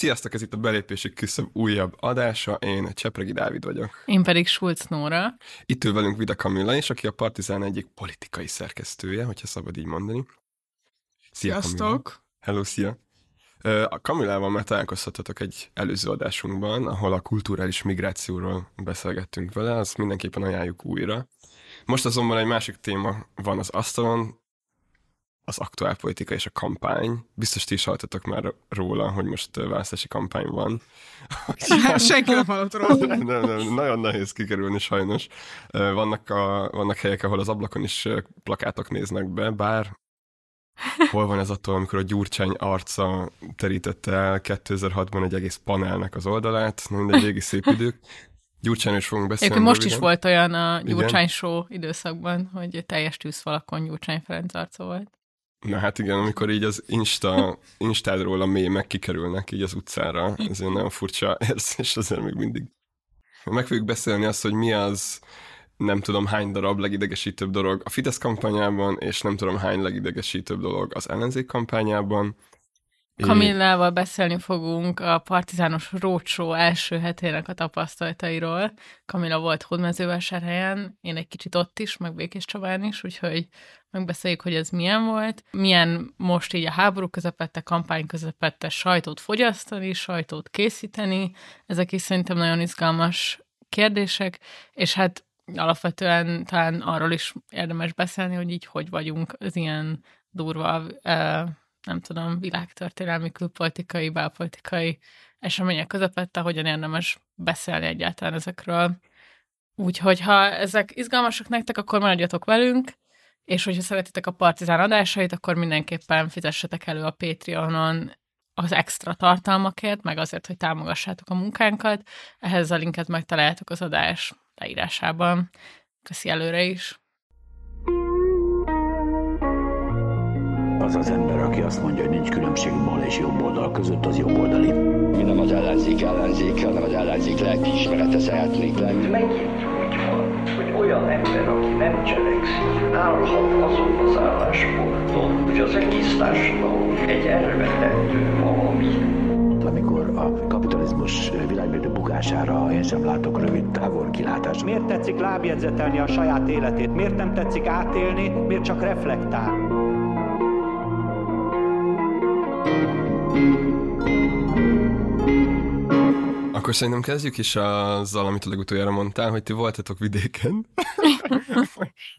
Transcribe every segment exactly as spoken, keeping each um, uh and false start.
Sziasztok, ez itt a Belépési Küszöb újabb adása, én Csepregi Dávid vagyok. Én pedig Schulz Nóra. Itt ül velünk Vida Kamilla is, aki a Partizán egyik politikai szerkesztője, hogyha szabad így mondani. Szia, Kamilla. Hello, szia. A Kamillával már találkozhatatok egy előző adásunkban, ahol a kulturális migrációról beszélgettünk vele, azt mindenképpen ajánljuk újra. Most azonban egy másik téma van az asztalon, az aktuál politika és a kampány. Biztos ti is hallottatok már róla, hogy most választási kampány van. Senki nem hallott róla. Nem, nem, nagyon nehéz kikerülni sajnos. Vannak, a, vannak helyek, ahol az ablakon is plakátok néznek be, bár hol van ez attól, amikor a Gyurcsány arca terítette el kétezer-hatban egy egész panelnek az oldalát, mindegy, régi szép idők. Gyurcsány is fogunk beszélni. Egyébként most is igen. Volt olyan a Gyurcsány show időszakban, hogy teljes tűzfalakon Gyurcsány Ferenc arca volt. Na hát igen, amikor így az Insta, Instádról a mémek kikerülnek így az utcára, ez egy nagyon furcsa érzés, azért még mindig. Meg fogjuk beszélni azt, hogy mi az nem tudom hány darab legidegesítőbb dolog a Fidesz kampányában, és nem tudom hány legidegesítőbb dolog az ellenzék kampányában. Kamillával beszélni fogunk a partizános Rócsó első hetének a tapasztalatairól. Kamilla volt Hódmezővásárhelyen, én egy kicsit ott is, meg Békés Csabán is, úgyhogy megbeszéljük, hogy ez milyen volt. Milyen most így a háború közepette, kampány közepette sajtót fogyasztani, sajtót készíteni. Ezek is szerintem nagyon izgalmas kérdések, és hát alapvetően talán arról is érdemes beszélni, hogy így hogy vagyunk az ilyen durva... Uh, nem tudom, világtörténelmi, külpolitikai, belpolitikai események közepette, hogyan érdemes beszélni egyáltalán ezekről. Úgyhogy ha ezek izgalmasak nektek, akkor maradjatok velünk, és hogyha szeretitek a Partizán adásait, akkor mindenképpen fizessetek elő a Patreonon az extra tartalmakért, meg azért, hogy támogassátok a munkánkat. Ehhez a linket megtaláljátok az adás leírásában. Köszi előre is! Az az ember, aki azt mondja, hogy nincs különbség bal és jobb oldal között, az jobb oldali. Mi nem az ellenzék ellenzék, hanem az ellenzék lelkiismerete szeretnék lenni. Megint úgy van, hogy olyan ember, aki nem cselekszik, állhat azon az állásponton, hogy az egész társadalom egy elvetendő valami. Amikor a kapitalizmus világmérdő bukására én sem látok rövid távol kilátást. Miért tetszik lábjegyzetelni a saját életét? Miért nem tetszik átélni? Miért csak reflektál? Akkor szerintem kezdjük is azzal, amit a legutoljára mondtál, hogy ti voltatok vidéken.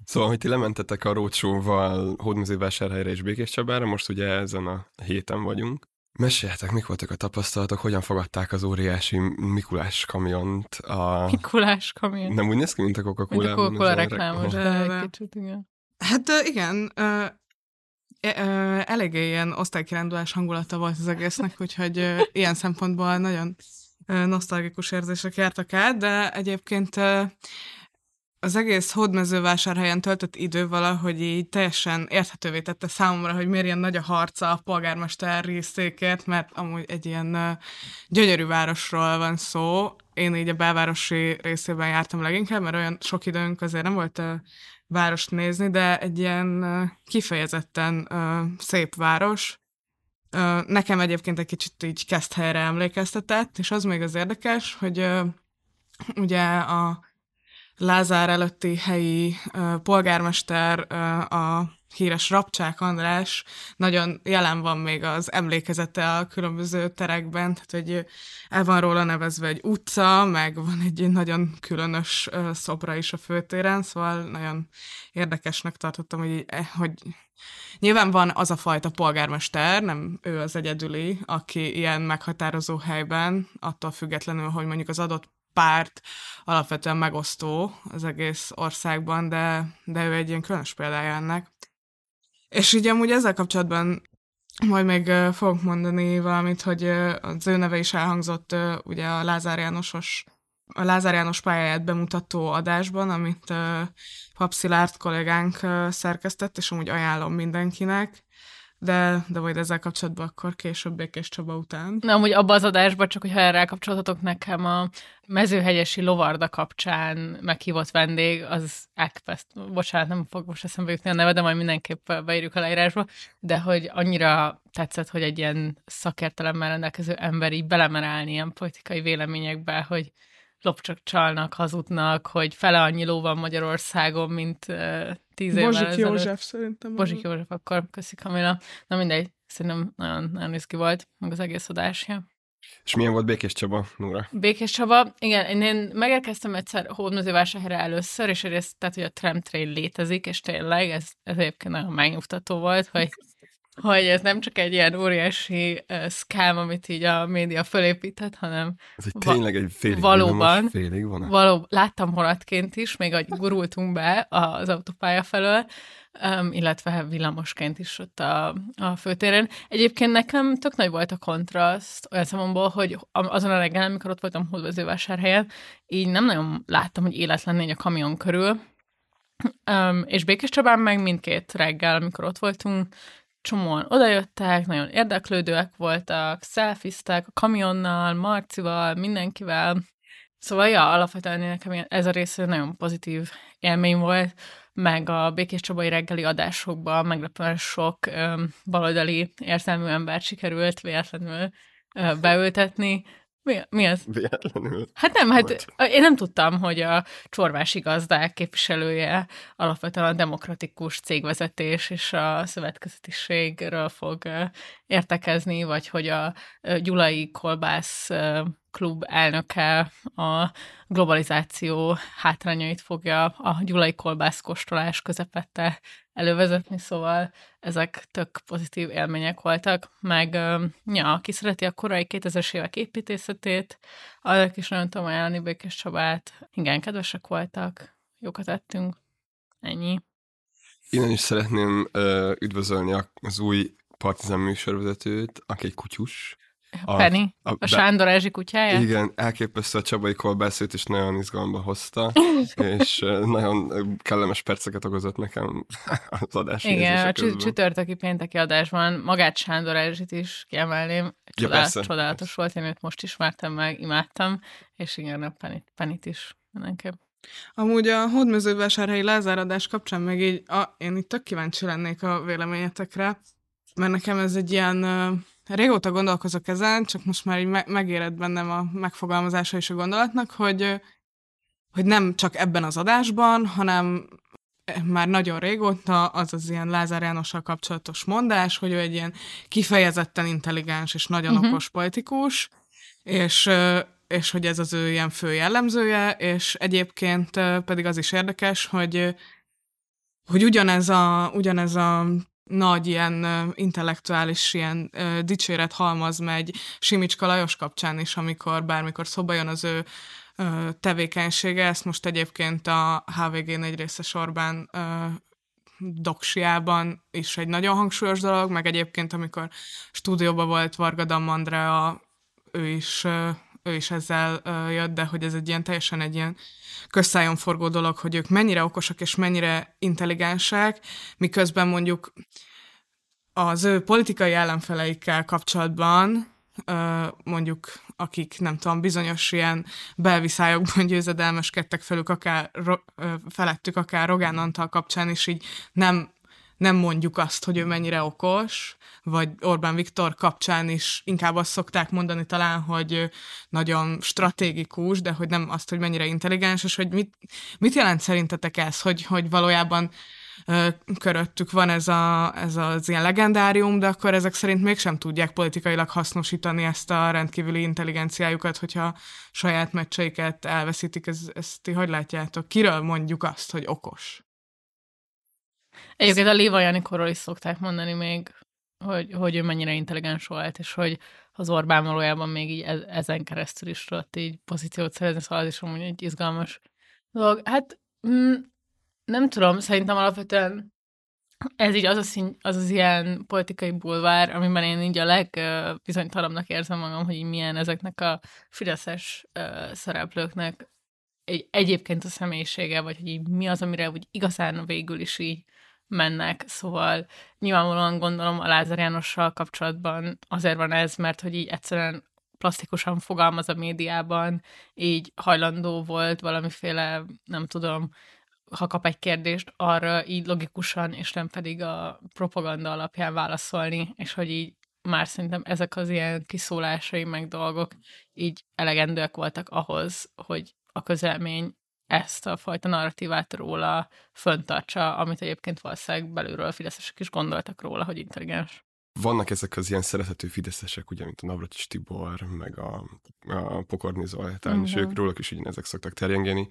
Szóval, hogy ti lementetek a Rócsóval Hódmezővásárhelyre és Békés Csabára, most ugye ezen a héten vagyunk. Meséljetek, mik voltak a tapasztalatok, hogyan fogadták az óriási Mikulás kamiont? A... Mikulás kamiont? Nem úgy néz ki, mint a Coca-Cola. Mint a Coca-Cola reklámos, egy kicsit, igen. Hát igen... E, eléggé ilyen osztálykirándulás hangulata volt az egésznek, úgyhogy e, ilyen szempontból nagyon e, nosztalgikus érzések jártak át, de egyébként e, az egész Hódmezővásárhelyen töltött idő valahogy így teljesen érthetővé tette számomra, hogy miért ilyen nagy a harca a polgármesteri székért, mert amúgy egy ilyen e, gyönyörű városról van szó. Én így a belvárosi részében jártam leginkább, mert olyan sok időnk azért nem volt e, várost nézni, de egy ilyen kifejezetten ö, szép város. Ö, nekem egyébként egy kicsit így Keszthelyre emlékeztetett, és az még az érdekes, hogy ö, ugye a Lázár előtti helyi ö, polgármester, ö, a híres Rapcsák András, nagyon jelen van még az emlékezete a különböző terekben, tehát hogy el van róla nevezve egy utca, meg van egy nagyon különös szobra is a főtéren, szóval nagyon érdekesnek tartottam, hogy, hogy nyilván van az a fajta polgármester, nem ő az egyedüli, aki ilyen meghatározó helyben, attól függetlenül, hogy mondjuk az adott párt alapvetően megosztó az egész országban, de, de ő egy ilyen különös példája ennek. És így amúgy ezzel kapcsolatban majd még uh, fogok mondani valamit, hogy uh, az ő neve is elhangzott uh, ugye a Lázár Jánosos, a Lázár János pályáját bemutató adásban, amit uh, Pap Szilárd kollégánk uh, szerkesztett, és amúgy ajánlom mindenkinek. de, de majd ezzel kapcsolatban akkor később Békés Csaba után. Na, amúgy abban az adásban, csak hogyha erre rákapcsoltatok, nekem a mezőhegyesi lovarda kapcsán meghívott vendég, az elképeszt, bocsánat, nem fog most eszembe jutni a neve, de majd mindenképp beírjuk a leírásba, de hogy annyira tetszett, hogy egy ilyen szakértelemmel rendelkező ember így belemer állni ilyen politikai véleményekbe, hogy lopcsok, csalnak, hazudnak, hogy fele annyi ló van Magyarországon, mint uh, tíz évvel ezelőtt. Bozsik József szerintem. Bozsik József, akkor köszi Kamilla. Na mindegy, szerintem nagyon, nagyon izgi volt meg az egész adásja. És milyen volt Békés Csaba, Nóra? Békés Csaba, igen, én megérkeztem egyszer Hódmezővásárhelyre először, és egyrészt, tehát, hogy a tramtrail létezik, és tényleg ez, ez egyébként nagyon megnyugtató volt, hogy hogy ez nem csak egy ilyen óriási uh, scam, amit így a média fölépített, hanem ez egy va- tényleg egy félig valóban, félig van. Valóban, láttam honatként is, még ahogy gurultunk be az autópálya felől, um, illetve villamosként is ott a, a főtéren. Egyébként nekem tök nagy volt a kontraszt olyan számomból, hogy azon a reggel, amikor ott voltam Hódmezővásárhelyen, így nem nagyon láttam, hogy élet lenne így a kamion körül. Um, és Békés Csabán meg mindkét reggel, amikor ott voltunk, csomóan odajöttek, nagyon érdeklődőek voltak, szelfiztek a kamionnal, Marcival, mindenkivel. Szóval ja, alapvetően nekem ez a része nagyon pozitív élmény volt, meg a Békés Csabai reggeli adásokban meglepően sok öm, baloldali érzelmű embert sikerült véletlenül ö, beültetni. Mi, mi az? Véletlenül. Hát nem, hát én nem tudtam, hogy a Csorvási Gazdák képviselője alapvetően a demokratikus cégvezetés és a szövetkezetiségről fog értekezni, vagy hogy a Gyulai kolbász klub elnöke a globalizáció hátrányait fogja a gyulai kolbász kóstolás közepette elővezetni, szóval ezek tök pozitív élmények voltak, meg ja, ki szereti a korai kétezres évek építészetét, annak is nagyon tudom ajánlani Békés Csabát. Igen, kedvesek voltak, jókat ettünk, ennyi. Innen is szeretném uh, üdvözölni az új Partizán műsorvezetőt, aki egy kutyus. A, Penny, a, a, a Sándor Ézsi kutyáját? Igen, elképesztő a csabai kolbászét, és nagyon izgalomba hozta, és nagyon kellemes perceket okozott nekem az adás nézése közben. Igen, a cs- csütörtöki pénteki adásban magát Sándor Ézsit is kiemelném, Csodál, ja, csodálatos volt, én őt most ismertem meg, imádtam, és igen, a Pennyt is mindenképp. Amúgy a Hódmezővásárhelyi Lázár adás kapcsán meg így, a, én itt tök kíváncsi lennék a véleményetekre, mert nekem ez egy ilyen... Régóta gondolkozok ezen, csak most már így me- megérett bennem a megfogalmazása és a gondolatnak, hogy, hogy nem csak ebben az adásban, hanem már nagyon régóta az az ilyen Lázár Jánossal kapcsolatos mondás, hogy ő egy ilyen kifejezetten intelligens és nagyon uh-huh. okos politikus, és, és hogy ez az ő ilyen fő jellemzője, és egyébként pedig az is érdekes, hogy, hogy ugyanez a... Ugyanez a nagy ilyen uh, intellektuális ilyen uh, dicséret halmaz megy Simicska Lajos kapcsán is, amikor bármikor szóba jön az ő uh, tevékenysége. Ezt most egyébként a há vé gé egy részes Orbán uh, doksiában is egy nagyon hangsúlyos dolog, meg egyébként amikor stúdióban volt Varga András, ő is, uh, ő is ezzel uh, jött, de hogy ez egy ilyen teljesen egy ilyen közszájon forgó dolog, hogy ők mennyire okosak és mennyire intelligensek, miközben mondjuk az ő politikai ellenfeleikkel kapcsolatban, mondjuk akik nem tudom, bizonyos ilyen belviszályokban győzedelmeskedtek felük, akár felettük, akár Rogán Antal kapcsán is így nem, nem mondjuk azt, hogy ő mennyire okos, vagy Orbán Viktor kapcsán is inkább azt szokták mondani talán, hogy nagyon stratégikus, de hogy nem azt, hogy mennyire intelligens, és hogy mit, mit jelent szerintetek ez, hogy, hogy valójában ö, köröttük van ez, a, ez az ilyen legendárium, de akkor ezek szerint mégsem tudják politikailag hasznosítani ezt a rendkívüli intelligenciájukat, hogyha saját meccseiket elveszítik, ezt, ezt ti hogy látjátok? Kiről mondjuk azt, hogy okos? Egyébként a Léva Janikorról is szokták mondani még, hogy, hogy ő mennyire intelligens volt, és hogy az Orbán valójában még így ezen keresztül is tudott így pozíciót szerezni, szóval az is amúgy egy izgalmas dolog. Hát m- nem tudom, szerintem alapvetően ez így az az, az az ilyen politikai bulvár, amiben én így a legbizonytalanabbnak érzem magam, hogy milyen ezeknek a fideszes uh, szereplőknek egy, egyébként a személyisége, vagy hogy mi az, amire úgy igazán végül is így mennek, szóval nyilvánvalóan gondolom a Lázár Jánossal kapcsolatban azért van ez, mert hogy így egyszerűen plastikusan fogalmaz a médiában, így hajlandó volt valamiféle, nem tudom, ha kap egy kérdést, arra így logikusan, és nem pedig a propaganda alapján válaszolni, és hogy így már szerintem ezek az ilyen kiszólásai meg dolgok így elegendőek voltak ahhoz, hogy a közlemény ezt a fajta narratívát róla föntartsa, amit egyébként valószínűleg belülről a fideszesek is gondoltak róla, hogy intelligens. Vannak ezek az ilyen szerethető fideszesek, ugye, mint a Navracsics Tibor, meg a, a Pokorni Zoltán, mm-hmm. és ők róluk is ugyanezek szoktak terjengeni.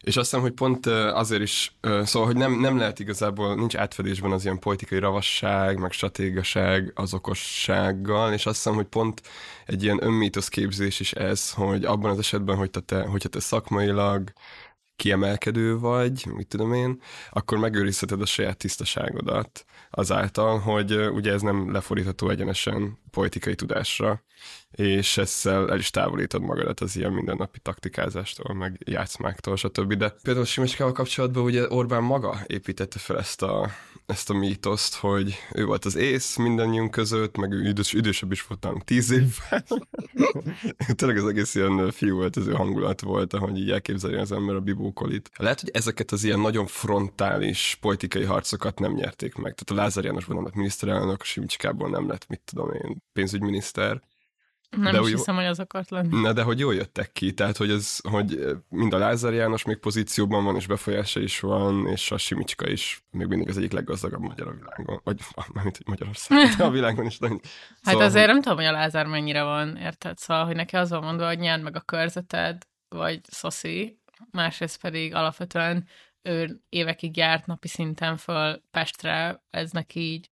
És azt hiszem, hogy pont azért is, szóval, hogy nem, nem lehet igazából, nincs átfedésben az ilyen politikai ravasság, meg stratégaság az okossággal, és azt hiszem, hogy pont egy ilyen önmítosz képzés is ez, hogy abban az esetben, hogy te, hogyha te szakmailag kiemelkedő vagy, mit tudom én, akkor megőrizheted a saját tisztaságodat azáltal, hogy ugye ez nem lefordítható egyenesen politikai tudásra, és ezzel el is távolítod magadat az ilyen mindennapi taktikázástól, meg játszmáktól, stb. De például Simicskával kapcsolatban ugye Orbán maga építette fel ezt a, ezt a mítoszt, hogy ő volt az ész mindannyiunk között, meg ő idős, idősebb is volt nálunk tíz évvel. Tényleg az egész ilyen fiú volt, az ő hangulat volt, ahogy így elképzelje az ember a bibókolit. Lehet, hogy ezeket az ilyen nagyon frontális politikai harcokat nem nyerték meg. Tehát a Lázár Jánosban nem lett miniszterelnök, Simicskából nem lett, mit tudom én, pénzügyminiszter. Nem de is hiszem, hogy az akart lenni. Na, de hogy jól jöttek ki, tehát hogy, ez, hogy mind a Lázár János még pozícióban van, és befolyása is van, és a Simicska is még mindig az egyik leggazdagabb magyar a világon, vagy mármint, hogy Magyarországon, de a világon is. Szóval, hát azért nem tudom, hogy a Lázár mennyire van, érted? Szóval, hogy neki az van mondva, hogy nyerd meg a körzeted, vagy szoszi, másrészt pedig alapvetően ő évekig járt napi szinten föl Pestre, ez neki így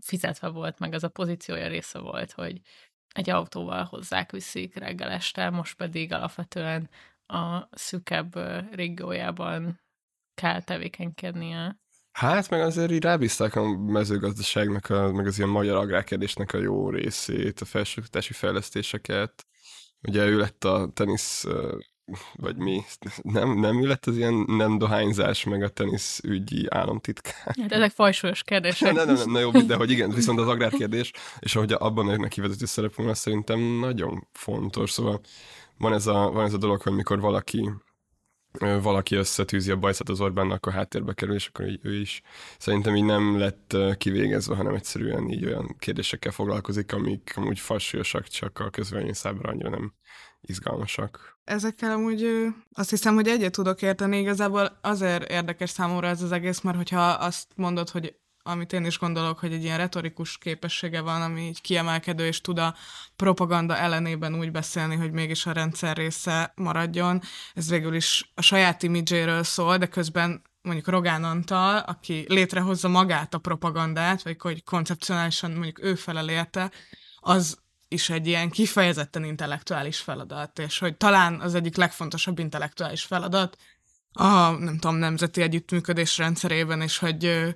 fizetve volt, meg az a pozíciója része volt, hogy egy autóval hozzák viszik reggel este, most pedig alapvetően a szűkebb régiójában kell tevékenykednie. Hát, meg azért így rábízták a mezőgazdaságnak, a, meg az ilyen magyar agrárkedésnek a jó részét, a felsőoktatási fejlesztéseket. Ugye ő lett a tenisz, vagy mi, nem, nem ő lett az ilyen nem dohányzás, meg a teniszügyi államtitkár. Hát ezek fajsúlyos kérdések. Nem, nem, nem, na jó, de hogy igen, viszont az agrárkérdés, és ahogy abban önnek kivezető szerepünk, az szerintem nagyon fontos. Szóval van ez a, van ez a dolog, hogy mikor valaki, valaki összetűzi a bajszát az Orbánnal, akkor háttérbe kerül, és akkor így ő is szerintem így nem lett kivégezve, hanem egyszerűen így olyan kérdésekkel foglalkozik, amik amúgy fajsúlyosak, csak a közvélemény számára annyira nem izgalmasak. Ezekkel amúgy azt hiszem, hogy egyet tudok érteni, igazából azért érdekes számomra ez az egész, mert hogyha azt mondod, hogy amit én is gondolok, hogy egy ilyen retorikus képessége van, ami így kiemelkedő, és tud a propaganda ellenében úgy beszélni, hogy mégis a rendszer része maradjon, ez végül is a saját imidzséről szól, de közben mondjuk Rogán Antal, aki létrehozza magát a propagandát, vagy hogy koncepcionálisan mondjuk ő felel érte, az is egy ilyen kifejezetten intellektuális feladat, és hogy talán az egyik legfontosabb intellektuális feladat a, nem tudom, nemzeti együttműködés rendszerében, és hogy,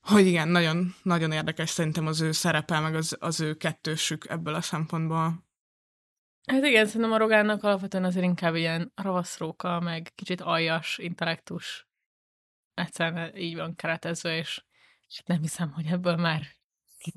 hogy igen, nagyon, nagyon érdekes szerintem az ő szerepe, meg az, az ő kettősük ebből a szempontból. Hát igen, szerintem a Rogánnak alapvetően azért inkább ilyen ravaszróka, meg kicsit aljas intellektus. Egyszerűen így van keretezve, és nem hiszem, hogy ebből már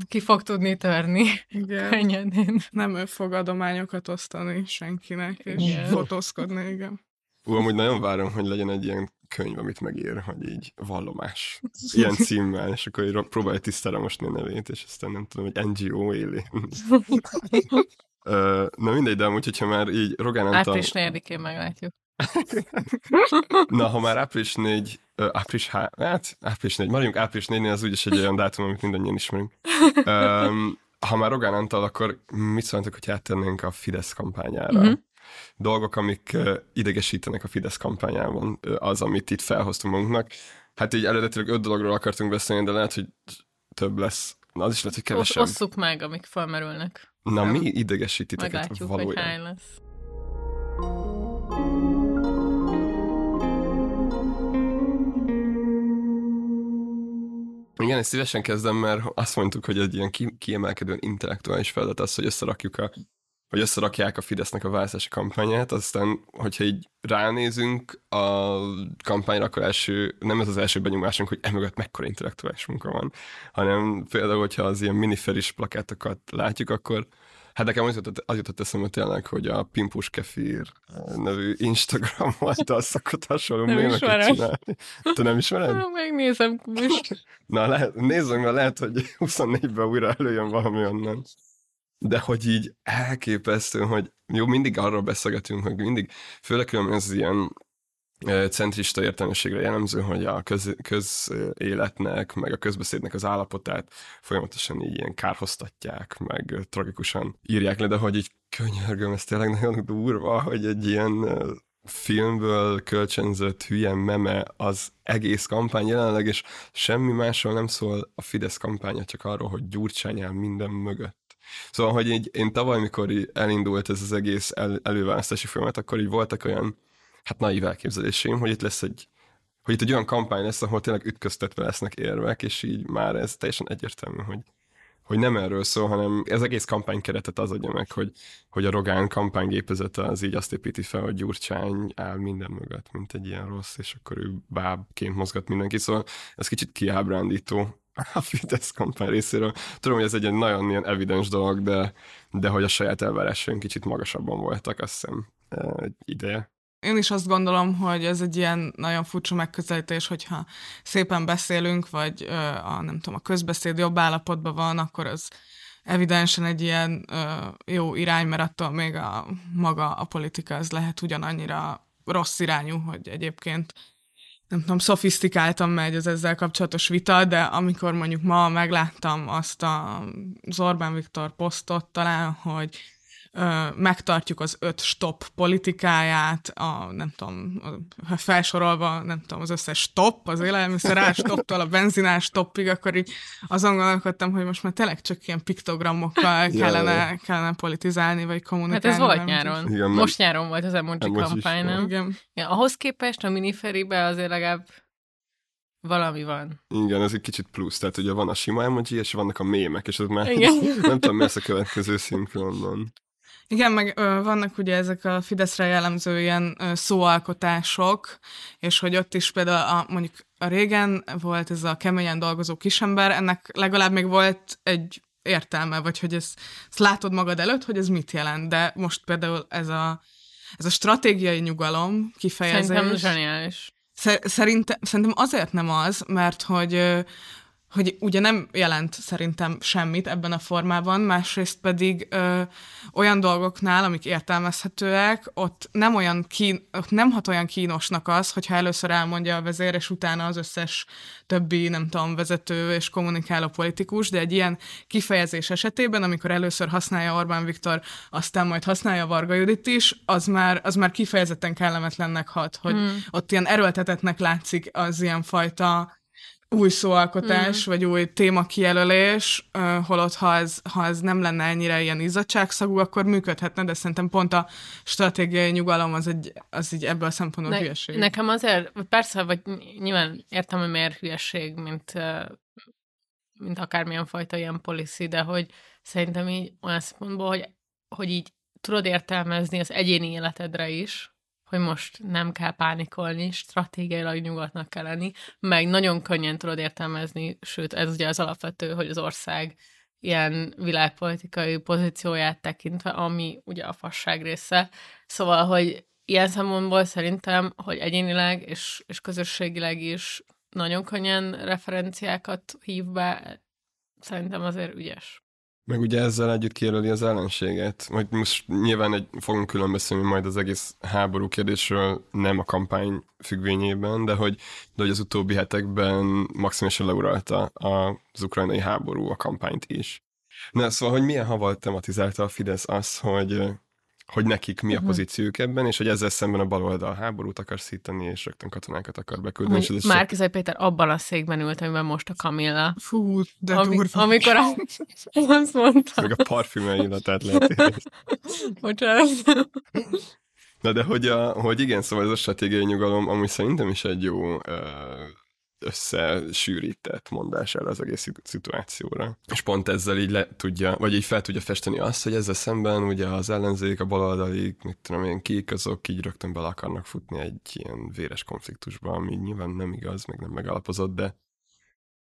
ki fog tudni törni. Igen. Könnyedén. Nem ő fog adományokat osztani senkinek, és igen. fotózkodni, igen. Ú, amúgy nagyon várom, hogy legyen egy ilyen könyv, amit megír, hogy így vallomás. Ilyen címmel, és akkor próbálj tisztára mosni a nevét, és aztán nem tudom, hogy en gé o élén. Na mindegy, de amúgy, hogyha már így Rogán Antal... Április negyedikén meglátjuk. Na, ha már április négy, április há... hát április négy, maradjunk április négynél, az úgyis egy olyan dátum, amit mindannyian ismerünk. Um, ha már Rogán Antal, akkor mit szóltok, hogy áttennénk a Fidesz kampányára? Mm-hmm. Dolgok, amik idegesítenek a Fidesz kampányában, az, amit itt felhoztunk magunknak. Hát így eredetileg öt dologról akartunk beszélni, de lehet, hogy több lesz. Na, az is lehet, hogy kevesebb. Osszuk meg, amik felmerülnek. Na, mi idegesítiteket valójában? Meglátjuk, hogy hány lesz. Igen, ezt szívesen kezdem, mert azt mondtuk, hogy egy ilyen kiemelkedően intellektuális feladat az, hogy összerakjuk a hogy összerakják a Fidesznek a választási kampányát, aztán, hogyha így ránézünk a kampányra, akkor első, nem ez az első benyomásunk, hogy emögött mekkora intellektuális munka van, hanem például, hogyha az ilyen miniferis plakátokat látjuk, akkor hát nekem az jutott, az jutott eszembe tényleg, hogy a Pimpus Kefir nevű Instagram oldal szokott hasonló mémeket csinálni. Te nem ismered? Na, megnézem. Na, le, nézzünk, mert lehet, hogy huszonnégyben újra előjön valami onnan. De hogy így elképesztő, hogy jó, mindig arról beszélgetünk, hogy mindig, főleg különben ez ilyen centrista értelmiségre jellemző, hogy a köz, közéletnek, meg a közbeszédnek az állapotát folyamatosan így ilyen kárhoztatják, meg tragikusan írják le, de hogy így könyörgöm, ez tényleg nagyon durva, hogy egy ilyen filmből kölcsönzött hülye meme az egész kampány jelenleg, és semmi másról nem szól a Fidesz kampánya, csak arról, hogy Gyurcsány áll minden mögött. Szóval, hogy így én tavaly, mikor elindult ez az egész el, előválasztási folyamat, akkor így voltak olyan, hát naív elképzeléseim, hogy itt lesz egy, hogy itt egy olyan kampány lesz, ahol tényleg ütköztetve lesznek érvek, és így már ez teljesen egyértelmű, hogy, hogy nem erről szól, hanem ez egész kampánykeretet az adja meg, hogy, hogy a Rogán kampánygépezete az így azt építi fel, hogy Gyurcsány áll minden mögött, mint egy ilyen rossz, és akkor ő bábként mozgat mindenki, szóval ez kicsit kiábrándító a Fidesz kampány részéről. Tudom, hogy ez egy nagyon ilyen evidens dolog, de, de hogy a saját elvárásaink kicsit magasabban voltak, azt hiszem, egy ideje. Én is azt gondolom, hogy ez egy ilyen nagyon furcsa megközelítés, hogyha szépen beszélünk, vagy a, nem tudom, a közbeszéd jobb állapotban van, akkor az evidensen egy ilyen jó irány, mert attól még a maga a politika az lehet ugyanannyira rossz irányú, hogy egyébként nem tudom, szofisztikáltan megy az ezzel kapcsolatos vita, de amikor mondjuk ma megláttam azt az Orbán Viktor posztot talán, hogy ö, megtartjuk az öt stop politikáját, a, nem tudom, ha felsorolva, nem tudom, az összes stop, az élelmiszerár stoptól a benzinár stoppig, akkor így azon gondolkodtam, hogy most már tényleg csak ilyen piktogramokkal kellene, kellene politizálni, vagy kommunikálni. Hát ez volt nyáron. Igen, most nyáron volt az emoji kampány, nem? Igen. Ja, ahhoz képest a miniferibe azért legalább valami van. Igen, ez egy kicsit plusz. Tehát ugye van a sima emoji, és vannak a mémek, és az már nem tudom, mi lesz a következő szinkronban. Igen, meg ö, vannak ugye ezek a Fideszre jellemző ilyen ö, szóalkotások, és hogy ott is például a, mondjuk a régen volt ez a keményen dolgozó kisember, ennek legalább még volt egy értelme, vagy hogy ezt, ezt látod magad előtt, hogy ez mit jelent, de most például ez a, ez a stratégiai nyugalom kifejezés. Szerintem zseniális. Szerintem, szerintem azért nem az, mert hogy... Ö, hogy ugye nem jelent szerintem semmit ebben a formában, másrészt pedig ö, olyan dolgoknál, amik értelmezhetőek, ott nem, olyan kín, ott nem hat olyan kínosnak az, hogyha először elmondja a vezér, és utána az összes többi, nem tudom, vezető és kommunikáló politikus, de egy ilyen kifejezés esetében, amikor először használja Orbán Viktor, aztán majd használja Varga Judit is, az már, az már kifejezetten kellemetlennek hat, hogy hmm. ott ilyen erőltetetnek látszik az ilyenfajta új szóalkotás, mm. vagy új témakijelölés, holott ha ez, ha ez nem lenne ennyire ilyen izzadságszagú, akkor működhetne, de szerintem pont a stratégiai nyugalom az, egy, az így ebből a szempontból ne, hülyeség. Nekem azért, persze, vagy nyilván értem, hogy miért hülyeség, mint, mint akármilyen fajta ilyen policy, de hogy szerintem így olyan szempontból, hogy, hogy így tudod értelmezni az egyéni életedre is, hogy most nem kell pánikolni, stratégiailag nyugatnak kell lenni, meg nagyon könnyen tudod értelmezni, sőt, ez ugye az alapvető, hogy az ország ilyen világpolitikai pozícióját tekintve, ami ugye a fasság része. Szóval, hogy ilyen szempontból szerintem, hogy egyénileg és, és közösségileg is nagyon könnyen referenciákat hív be, szerintem azért ügyes. Meg ugye ezzel együtt kijelöli az ellenséget. Majd most nyilván egy, fogunk külön beszélni majd az egész háború kérdésről, nem a kampány függvényében, de hogy, de hogy az utóbbi hetekben maximálisan leuralta az ukrajnai háború a kampányt is. Na, szóval, hogy milyen haval tematizálta a Fidesz az, hogy, hogy nekik mi a pozíciójuk ebben, és hogy ezzel szemben a baloldal háborút akar szítani, és rögtön katonákat akar beküldni. Márki-Zay Péter abban a székben ült, amiben most a Kamilla. Fú, de ami, durva. Amikor a... azt mondtam. Meg a parfümei illatát lehet. Bocsánat. Na de hogy, a, hogy igen, szóval ez a stratégiai nyugalom, ami szerintem is egy jó uh, összesűrített mondására az egész szituációra. És pont ezzel így le tudja, vagy így fel tudja festeni azt, hogy ezzel szemben ugye az ellenzék, a baloldali, mit tudom én kik, azok így rögtön bele akarnak futni egy ilyen véres konfliktusba, ami nyilván nem igaz, meg nem megalapozott, de,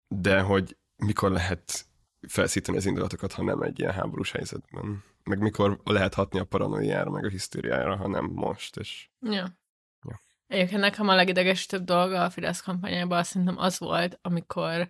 de hogy mikor lehet felszíteni az indulatokat, ha nem egy ilyen háborús helyzetben. Meg mikor lehet hatni a paranoiára, meg a hisztériára, ha nem most. És... Ja. Ja. Egyébként nekem a legidegesítőbb dolga a Fidesz kampányában szerintem az volt, amikor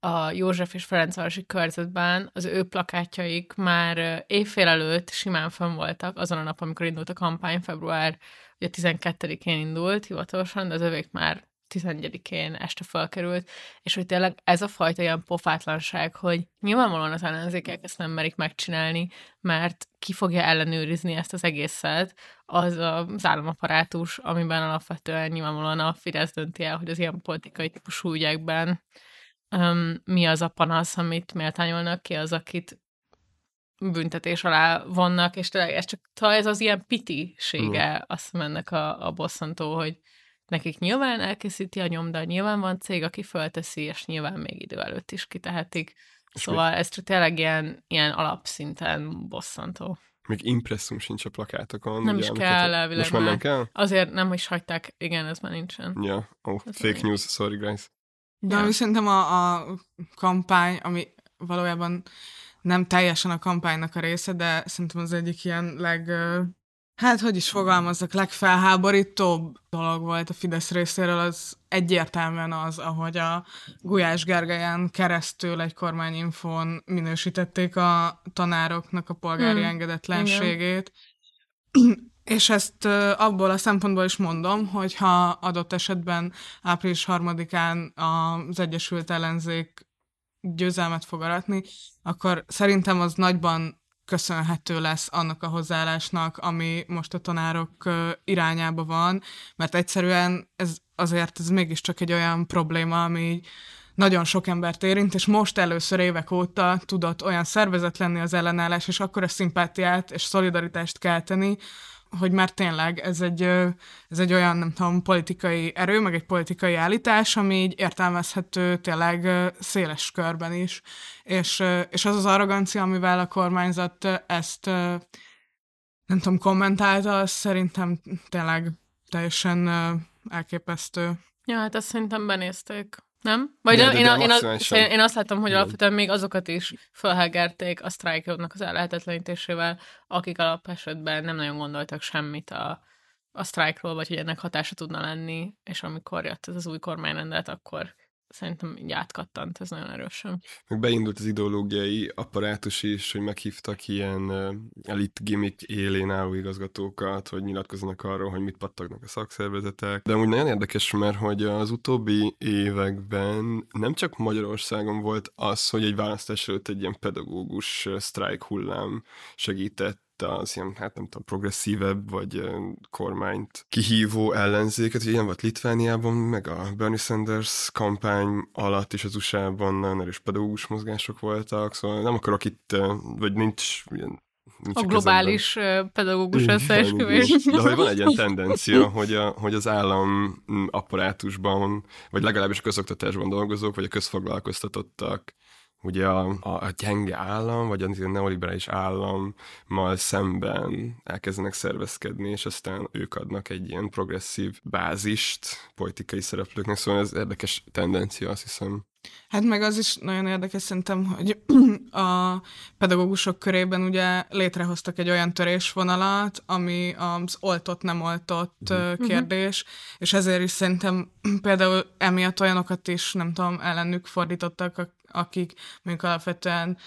a József és Ferencvárosi körzetben az ő plakátjaik már évfél előtt simán fönn voltak azon a nap, amikor indult a kampány, február ugye tizenkettedikén indult hivatalosan, de az övék már tizenegyedikén este felkerült, és hogy tényleg ez a fajta ilyen pofátlanság, hogy nyilvánvalóan az ellenzékek ezt nem merik megcsinálni, mert ki fogja ellenőrizni ezt az egészet, az az államaparátus, amiben alapvetően nyilvánvalóan a Fidesz dönti el, hogy az ilyen politikai típusú ügyekben um, mi az a panasz, amit méltányolnak ki, az, akit büntetés alá vannak, és tényleg ez csak talán ez az ilyen pitisége, mm. azt hiszem ennek a, a bosszantó, hogy nekik nyilván elkészíti a nyomda, nyilván van cég, aki fölteszi, és nyilván még idő előtt is kitehetik. Szóval ez csak tényleg ilyen, ilyen alapszinten bosszantó. Még impresszum sincs a plakátokon. Nem ugye, is kell elvileg. Most már nem kell? Azért nem is hagyták, igen, ez már nincsen. Ja, yeah. oh, fake nincs. News, sorry guys. De yeah. szerintem a, a kampány, ami valójában nem teljesen a kampánynak a része, de szerintem az egyik ilyen leg... Hát, hogy is fogalmazzak, legfelháborítóbb dolog volt a Fidesz részéről, az egyértelműen az, ahogy a Gulyás Gergelyen keresztül egy kormányinfón minősítették a tanároknak a polgári hmm. engedetlenségét. Igen. És ezt abból a szempontból is mondom, hogyha adott esetben április harmadikán az Egyesült Ellenzék győzelmet fog aratni, akkor szerintem az nagyban köszönhető lesz annak a hozzáállásnak, ami most a tanárok irányába van, mert egyszerűen ez azért ez mégiscsak egy olyan probléma, ami nagyon sok embert érint, és most először évek óta tudott olyan szervezet lenni az ellenállás, és akkora szimpátiát és szolidaritást kelteni, hogy már tényleg ez egy, ez egy olyan, nem tudom, politikai erő, meg egy politikai állítás, ami így értelmezhető tényleg széles körben is. És, és az az arrogancia, amivel a kormányzat ezt, nem tudom, kommentálta, az szerintem tényleg teljesen elképesztő. Ja, hát azt szerintem benézték. Nem? Vagy de, de, de én, de én, az, én azt látom, hogy de. alapvetően még azokat is felhágárték a sztrájkjognak az ellehetetlenítésével, akik alap esetben nem nagyon gondoltak semmit a, a sztrájkról, vagy hogy ennek hatása tudna lenni, és amikor jött ez az új kormányrendet, akkor szerintem így átkattant, ez nagyon erősen. Meg beindult az ideológiai apparátus is, hogy meghívtak ilyen elit gimmick élén álló igazgatókat, hogy nyilatkoznak arról, hogy mit pattognak a szakszervezetek. De amúgy nagyon érdekes, mert hogy az utóbbi években nem csak Magyarországon volt az, hogy egy választás előtt egy ilyen pedagógus sztrájk hullám segített az ilyen, hát nem tudom, progresszívebb, vagy kormányt kihívó ellenzéket. Ugye ilyen volt Litvániában, meg a Bernie Sanders kampány alatt is az u es á-ban nagyon erős pedagógus mozgások voltak, szóval nem akarok itt, vagy nincs... Ilyen, nincs a globális kezemben. Pedagógus összeesküvés. De hogy van egy ilyen tendencia, hogy, a, hogy az állam apparátusban, vagy legalábbis a közoktatásban dolgozók, vagy a közfoglalkoztatottak, ugye a, a, a gyenge állam, vagy a neoliberális állammal szemben elkezdenek szervezkedni, és aztán ők adnak egy ilyen progresszív bázist politikai szereplőknek, szóval ez érdekes tendencia, azt hiszem. Hát meg az is nagyon érdekes szerintem, hogy a pedagógusok körében ugye létrehoztak egy olyan törésvonalat, ami az oltott-nem oltott mm. kérdés, és ezért is szerintem például emiatt olyanokat is, nem tudom, ellenük fordítottak, akik mondjuk alapvetően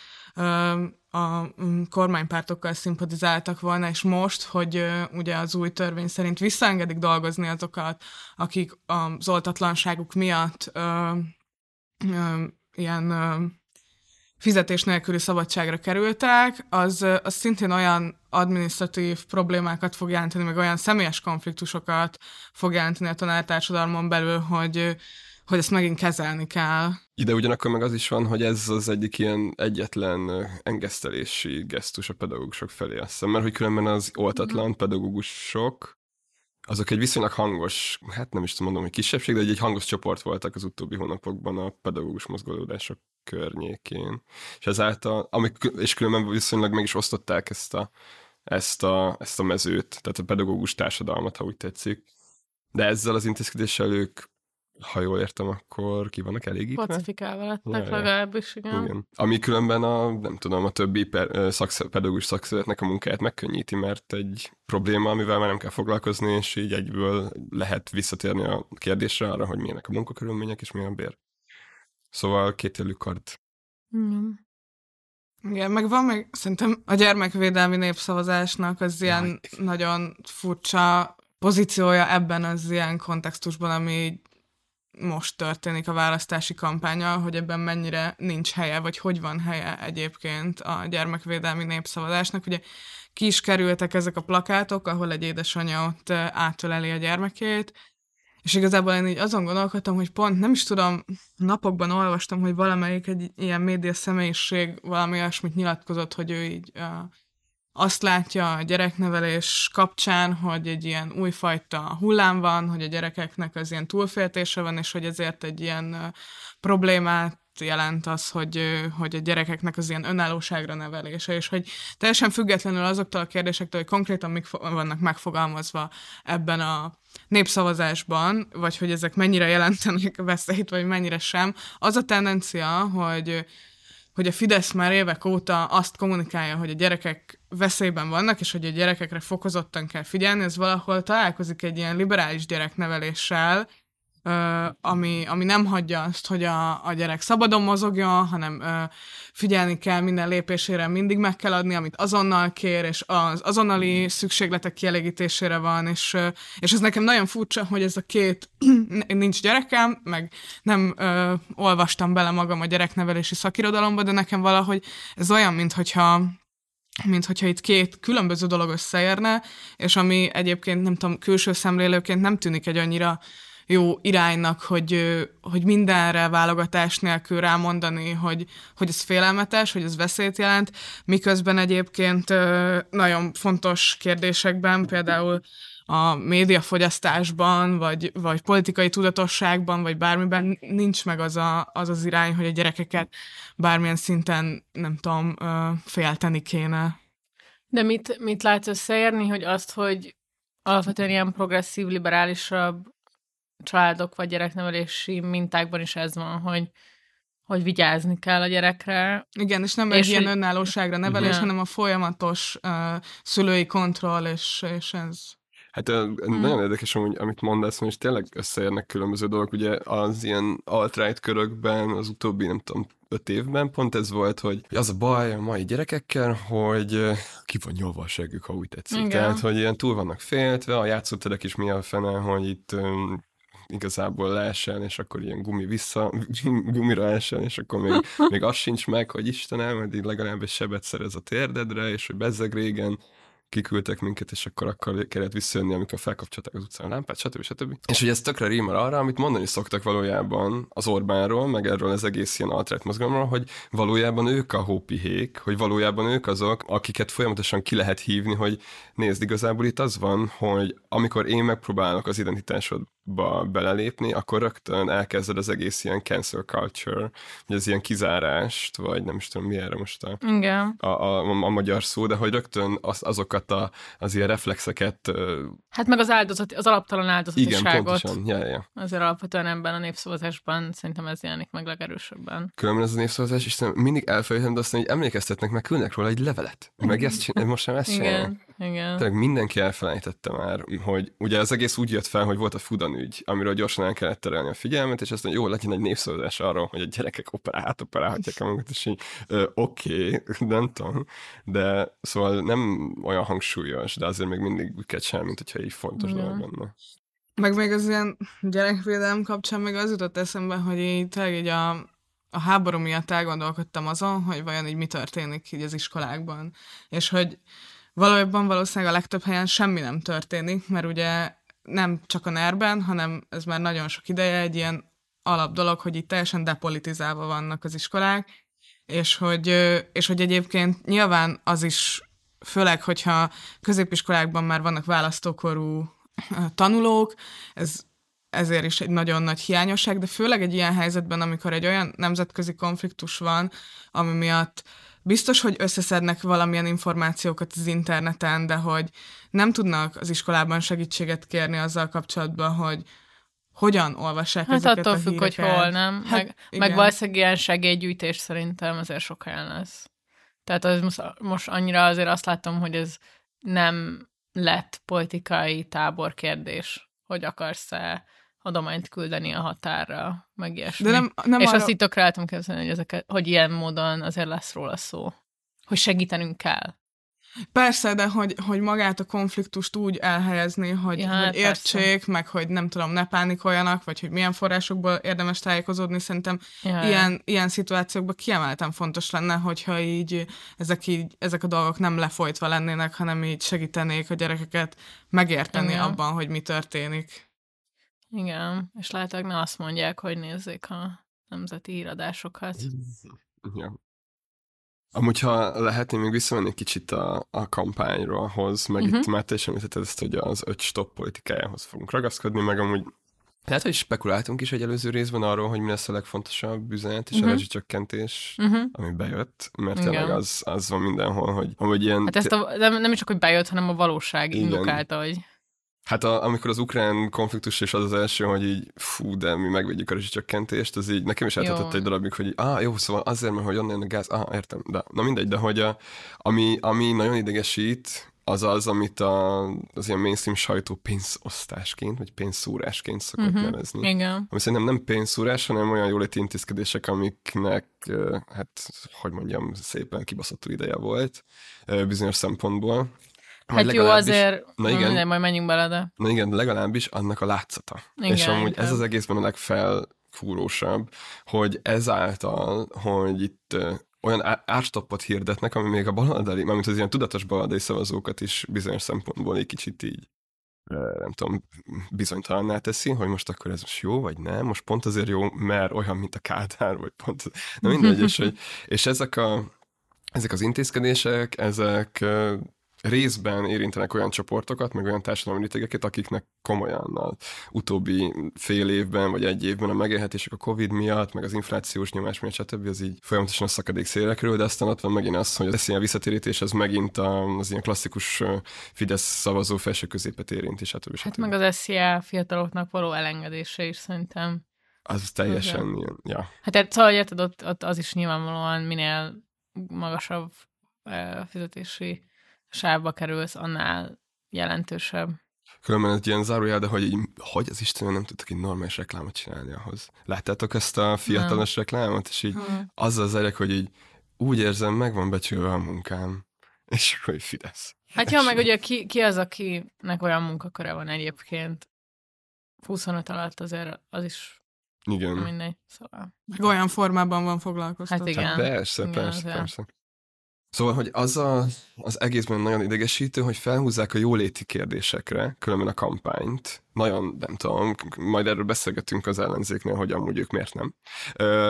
a kormánypártokkal szimpatizáltak volna, és most, hogy ugye az új törvény szerint visszaengedik dolgozni azokat, akik az oltatlanságuk miatt ilyen fizetés nélküli szabadságra kerültek, az, az szintén olyan adminisztratív problémákat fog jelenteni, meg olyan személyes konfliktusokat fog jelenteni a tanártársadalmon belül, hogy, hogy ezt megint kezelni kell. Ide ugyanakkor meg az is van, hogy ez az egyik ilyen egyetlen engesztelési gesztus a pedagógusok felé, azt hiszem, mert hogy különben az oltatlan pedagógusok azok egy viszonylag hangos, hát nem is tudom mondom, hogy kisebbség, de egy, egy hangos csoport voltak az utóbbi hónapokban a pedagógus mozgolódások környékén. És ezáltal, amik, és különben viszonylag meg is osztották ezt a, ezt, a, ezt a mezőt, tehát a pedagógus társadalmat, ha úgy tetszik. De ezzel az intézkedéssel ők, ha jól értem, akkor ki vannak elégítve? Pacifikálva lettek ja, legalábbis, igen. igen. Ami különben a, nem tudom, a többi per, szakszer, pedagógus szakszeretnek a munkáját megkönnyíti, mert egy probléma, amivel már nem kell foglalkozni, és így egyből lehet visszatérni a kérdésre arra, hogy milyenek a munkakörülmények, és milyen bér. Szóval kétélű kard. Igen. Igen, meg van még, szerintem a gyermekvédelmi népszavazásnak az ilyen Jaj. nagyon furcsa pozíciója ebben az ilyen kontextusban, ami most történik a választási kampánnyal, hogy ebben mennyire nincs helye, vagy hogy van helye egyébként a gyermekvédelmi népszavazásnak. Ugye ki is kerültek ezek a plakátok, ahol egy édesanyja ott átöleli a gyermekét, és igazából én így azon gondolkodtam, hogy pont nem is tudom, napokban olvastam, hogy valamelyik egy ilyen média személyiség valami olyasmit nyilatkozott, hogy ő így uh, azt látja a gyereknevelés kapcsán, hogy egy ilyen újfajta hullám van, hogy a gyerekeknek az ilyen túlféltése van, és hogy ezért egy ilyen uh, problémát jelent az, hogy, hogy a gyerekeknek az ilyen önállóságra nevelése, és hogy teljesen függetlenül azoktól a kérdésektől, hogy konkrétan mik vannak megfogalmazva ebben a népszavazásban, vagy hogy ezek mennyire jelentenek veszélyt, vagy mennyire sem, az a tendencia, hogy, hogy a Fidesz már évek óta azt kommunikálja, hogy a gyerekek veszélyben vannak, és hogy a gyerekekre fokozottan kell figyelni, ez valahol találkozik egy ilyen liberális gyerekneveléssel, Ö, ami, ami nem hagyja azt, hogy a, a gyerek szabadon mozogjon, hanem ö, figyelni kell minden lépésére, mindig meg kell adni, amit azonnal kér, és az azonnali szükségletek kielégítésére van, és, ö, és ez nekem nagyon furcsa, hogy ez a két nincs gyerekem, meg nem ö, olvastam bele magam a gyereknevelési szakirodalomba, de nekem valahogy ez olyan, minthogyha mint hogyha itt két különböző dolog összeérne, és ami egyébként nem tudom, külső szemlélőként nem tűnik egy annyira jó iránynak, hogy, hogy mindenre válogatás nélkül rámondani, hogy, hogy ez félelmetes, hogy ez veszélyt jelent, miközben egyébként nagyon fontos kérdésekben, például a médiafogyasztásban, vagy, vagy politikai tudatosságban, vagy bármiben nincs meg az, a, az az irány, hogy a gyerekeket bármilyen szinten, nem tudom, félteni kéne. De mit, mit látsz összeérni, hogy azt, hogy alapvetően ilyen progresszív, liberálisabb családok vagy gyereknevelési mintákban is ez van, hogy, hogy vigyázni kell a gyerekre. Igen, és nem és egy ilyen hogy... önállóságra nevelés, hanem a folyamatos uh, szülői kontroll, és, és ez... Hát hmm. nagyon érdekes, amit mondasz, és tényleg összeérnek különböző dolgok. Ugye az ilyen alt-right körökben az utóbbi, nem tudom, öt évben pont ez volt, hogy az a baj a mai gyerekekkel, hogy ki van nyolva a segük, ha úgy tetszik. Igen. Tehát, hogy ilyen túl vannak féltve, a játszóterek is mi a fene, hogy itt... Um, igazából leesel, és akkor ilyen gumi vissza, gumira esel, és akkor még, még az sincs meg, hogy Istenem, hogy legalább egy sebet szerez a térdedre, és hogy bezzeg régen kiküldtek minket, és akkor akkor kellett visszajönni, amikor felkapcsolták az utcán a lámpát, stb. stb. És hogy ez tökre rímel arra, amit mondani szoktak valójában az Orbánról, meg erről az egész ilyen alt-right mozgalomról, hogy valójában ők a hópihék, hogy valójában ők azok, akiket folyamatosan ki lehet hívni, hogy nézd, igazából itt az van, hogy amikor én megpróbálok az identitásodba belelépni, akkor rögtön elkezded az egész ilyen cancel culture, vagy az ilyen kizárást, vagy nem is tudom mi erre most a, a, a, a, a magyar szó, de hogy rögtön az, azokat A, az ilyen reflexeket. Hát meg az áldozat, az alaptalan áldozatiságot. Igen, ja, ja. Azért alapvetően ebben a népszavazásban szerintem ez jelenik meg legerősebben. Különben ez a népszavazás, és mindig elfelejtem, de azt mondja, hogy emlékeztetnek, meg külnek róla egy levelet. Meg ezt csinál, most sem ezt csinálják. Tényleg mindenki elfelejtette már, hogy ugye az egész úgy jött fel, hogy volt a Fudan ügy, amiről gyorsan el kellett terelni a figyelmet, és azt mondja, jó, legyen egy népszavazás arról, hogy a gyerekek operál, átoperálhatják a magukat, és így oké, okay, nem tudom. De szóval nem olyan hangsúlyos, de azért még mindig úgy kell csinálni, mint hogyha így fontos dolog lenne. Meg még az ilyen gyerekvédelem kapcsán még az jutott eszembe, hogy így tényleg így a, a háború miatt elgondolkodtam azon, hogy vajon így mi történik így az iskolákban, és hogy valójában valószínűleg a legtöbb helyen semmi nem történik, mert ugye nem csak a nerben, hanem ez már nagyon sok ideje egy ilyen alap dolog, hogy itt teljesen depolitizálva vannak az iskolák, és hogy, és hogy egyébként nyilván az is, főleg, hogyha középiskolákban már vannak választókorú tanulók, ez ezért is egy nagyon nagy hiányosság, de főleg egy ilyen helyzetben, amikor egy olyan nemzetközi konfliktus van, ami miatt biztos, hogy összeszednek valamilyen információkat az interneten, de hogy nem tudnak az iskolában segítséget kérni azzal kapcsolatban, hogy hogyan olvassák hát ezeket a híreket. Hát attól függ, hogy hol, nem? Hát, meg, meg valószínűleg ilyen segélygyűjtés szerintem azért sok helyen lesz. Tehát az most, most annyira azért azt látom, hogy ez nem lett politikai táborkérdés, hogy akarsz-e adományt küldeni a határra, meg ilyesmi. De nem, nem és arra... azt így tökre álltam képzelni, hogy, ezeket, hogy ilyen módon azért lesz róla szó. Hogy segítenünk kell. Persze, de hogy, hogy magát a konfliktust úgy elhelyezni, hogy, ja, hogy értsék, persze. Meg hogy nem tudom, ne pánikoljanak, vagy hogy milyen forrásokból érdemes tájékozódni, szerintem ja, ilyen, ja. ilyen szituációkban kiemelten fontos lenne, hogyha így ezek, így ezek a dolgok nem lefolytva lennének, hanem így segítenék a gyerekeket megérteni ja. abban, hogy mi történik. Igen, és látják, ne azt mondják, hogy nézzék a nemzeti híradásokat. Ja. Amúgy, ha lehet, én még visszamenni egy kicsit a, a kampányról, ahhoz, meg uh-huh. itt már te is említetted ezt, hogy az öt stop politikájához fogunk ragaszkodni, meg amúgy lehet, hogy spekuláltunk is egy előző részben arról, hogy mi lesz a legfontosabb üzenet és uh-huh. a rezsicsökkentés, uh-huh. ami bejött, mert igen. tényleg az, az van mindenhol, hogy amúgy ilyen... Hát ezt a, nem csak, hogy bejött, hanem a valóság igen. indukálta, hogy... Hát a, amikor az ukrán konfliktus és az az első, hogy így fú, de mi megvédjük a rezsicsökkentést, az így nekem is eltartott egy darabig, hogy ah, jó, szóval azért, mert hogy onnan a gáz, ah, értem, de na mindegy, de hogy a, ami, ami nagyon idegesít, az az, amit a, az ilyen mainstream sajtó pénzosztásként, vagy pénzszúrásként szokott uh-huh. nevezni. Igen. Ami szerintem nem pénzszúrás, hanem olyan jóléti intézkedések, amiknek, hát, hogy mondjam, szépen kibaszottul ideje volt bizonyos szempontból. Hát vagy jó, azért, na igen, minden, majd menjünk bele, de... Na igen, legalábbis annak a látszata. Igen, és amúgy ez az egészben a legfelfúrósabb, hogy ezáltal, hogy itt ö, olyan árstoppot hirdetnek, ami még a baloldali, mármint az ilyen tudatos baloldali szavazókat is bizonyos szempontból egy kicsit így, nem tudom, bizonytalanná teszi, hogy most akkor ez most jó, vagy nem, most pont azért jó, mert olyan, mint a Kádár, vagy pont... Na mindegy, és, hogy, és ezek, a, ezek az intézkedések, ezek... részben érintenek olyan csoportokat, meg olyan társadalmi rétegeket, akiknek komolyan az utóbbi fél évben, vagy egy évben a megélhetések a Covid miatt, meg az inflációs nyomás miatt, stb. Az így folyamatosan a szakadék szélre kerül, de aztán ott van megint az, hogy az ilyen visszatérítés, az megint az ilyen klasszikus Fidesz szavazó felső középet érint, és stb. Hát meg az es zé á fiataloknak való elengedése is szerintem. Az teljesen okay. ilyen, ja. Hát szóval érted, ott, ott az is nyilvánvalóan minél magasabb eh, fizetési sávba kerülsz, annál jelentősebb. Különben egy ilyen zárójel, de hogy így, hogy az Istenem nem tudtak egy normális reklámot csinálni ahhoz. Láttátok ezt a fiatalos nem. reklámot? És így hmm. azzal zárják, hogy így úgy érzem, meg van becsülve a munkám. És akkor így Fidesz. Hát jó, meg ugye ki, ki az, akinek olyan munkaköre van egyébként? huszonöt alatt azért az is igen. mindegy. Szóval. Meg olyan formában van foglalkoztatva. Hát igen. Hát persze, igen, persze, persze, persze. Szóval, hogy az a, az egészben nagyon idegesítő, hogy felhúzzák a jóléti kérdésekre, különben a kampányt. Nagyon, nem tudom, majd erről beszélgetünk az ellenzéknél, hogy amúgy ők miért nem.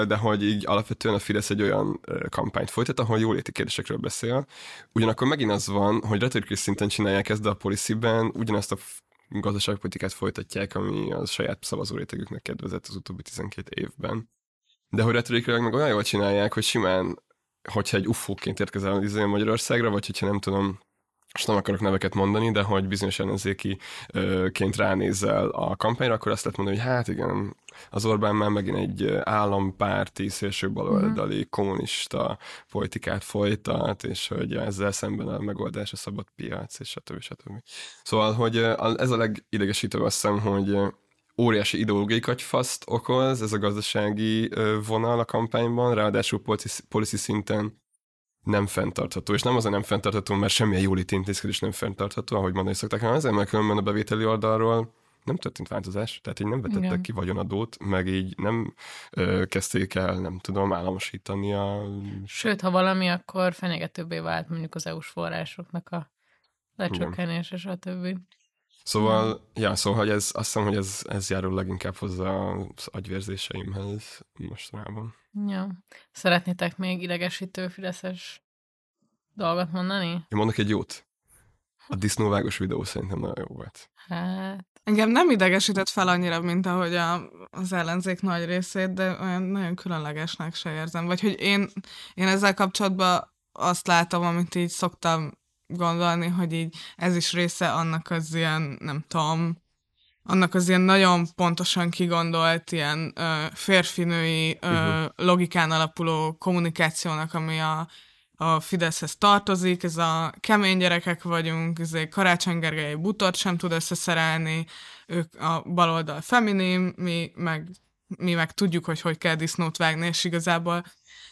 De hogy így alapvetően a Fidesz egy olyan kampányt folytat, ahol jóléti kérdésekről beszél. Ugyanakkor megint az van, hogy retorikus szinten csinálják ezt, de a policyben ugyanazt a gazdaságpolitikát folytatják, ami a saját szavazórétegüknek kedvezett az utóbbi tizenkét évben. De hogy retorikulag meg olyan jól csinálják, hogy simán hogyha egy ufóként érkezel izé Magyarországra, vagy hogyha nem tudom, most nem akarok neveket mondani, de hogy bizonyos ellenzékiként ránézel a kampányra, akkor azt lehet mondani, hogy hát igen, az Orbán már megint egy állampárti, szélsőbaloldali, mm-hmm. kommunista politikát folytat, és hogy ezzel szemben a megoldás a szabad piac, és stb. Stb. Szóval, hogy ez a legidegesítőbb, azt hiszem, hogy óriási ideológiai kagyfaszt okoz ez a gazdasági vonal a kampányban, ráadásul policy, policy szinten nem fenntartható. És nem azért nem fenntartható, mert semmilyen jóléti intézkedés nem fenntartható, ahogy mondani szokták, hanem azért, mert különben a bevételi oldalról nem történt változás, tehát így nem vetettek igen. ki vagyonadót, meg így nem ö, kezdték el, nem tudom, államosítani a... Sőt, ha valami, akkor fenyegetőbbé vált mondjuk az é u-s forrásoknak a lecsökkenés és a többi. Szóval, ja, szóval hogy ez, azt hiszem, hogy ez, ez járul leginkább hozzá az agyvérzéseimhez mostanában. Ja. Szeretnétek még idegesítő fideszes dolgot mondani? Én mondok egy jót. A disznóvágos videó szerintem nagyon jó volt. Hát... Engem nem idegesített fel annyira, mint ahogy a, az ellenzék nagy részét, de olyan nagyon különlegesnek se érzem. Vagy hogy én, én ezzel kapcsolatban azt látom, amit így szoktam gondolni, hogy így ez is része annak az ilyen, nem tudom, annak az ilyen nagyon pontosan kigondolt ilyen ö, férfinői ö, uh-huh. logikán alapuló kommunikációnak, ami a, a Fideszhez tartozik, ez a kemény gyerekek vagyunk, Karácsony Gergely butort sem tud összeszerelni, ők a baloldal feminim, mi meg, mi meg tudjuk, hogy hogy kell disznót vágni, és igazából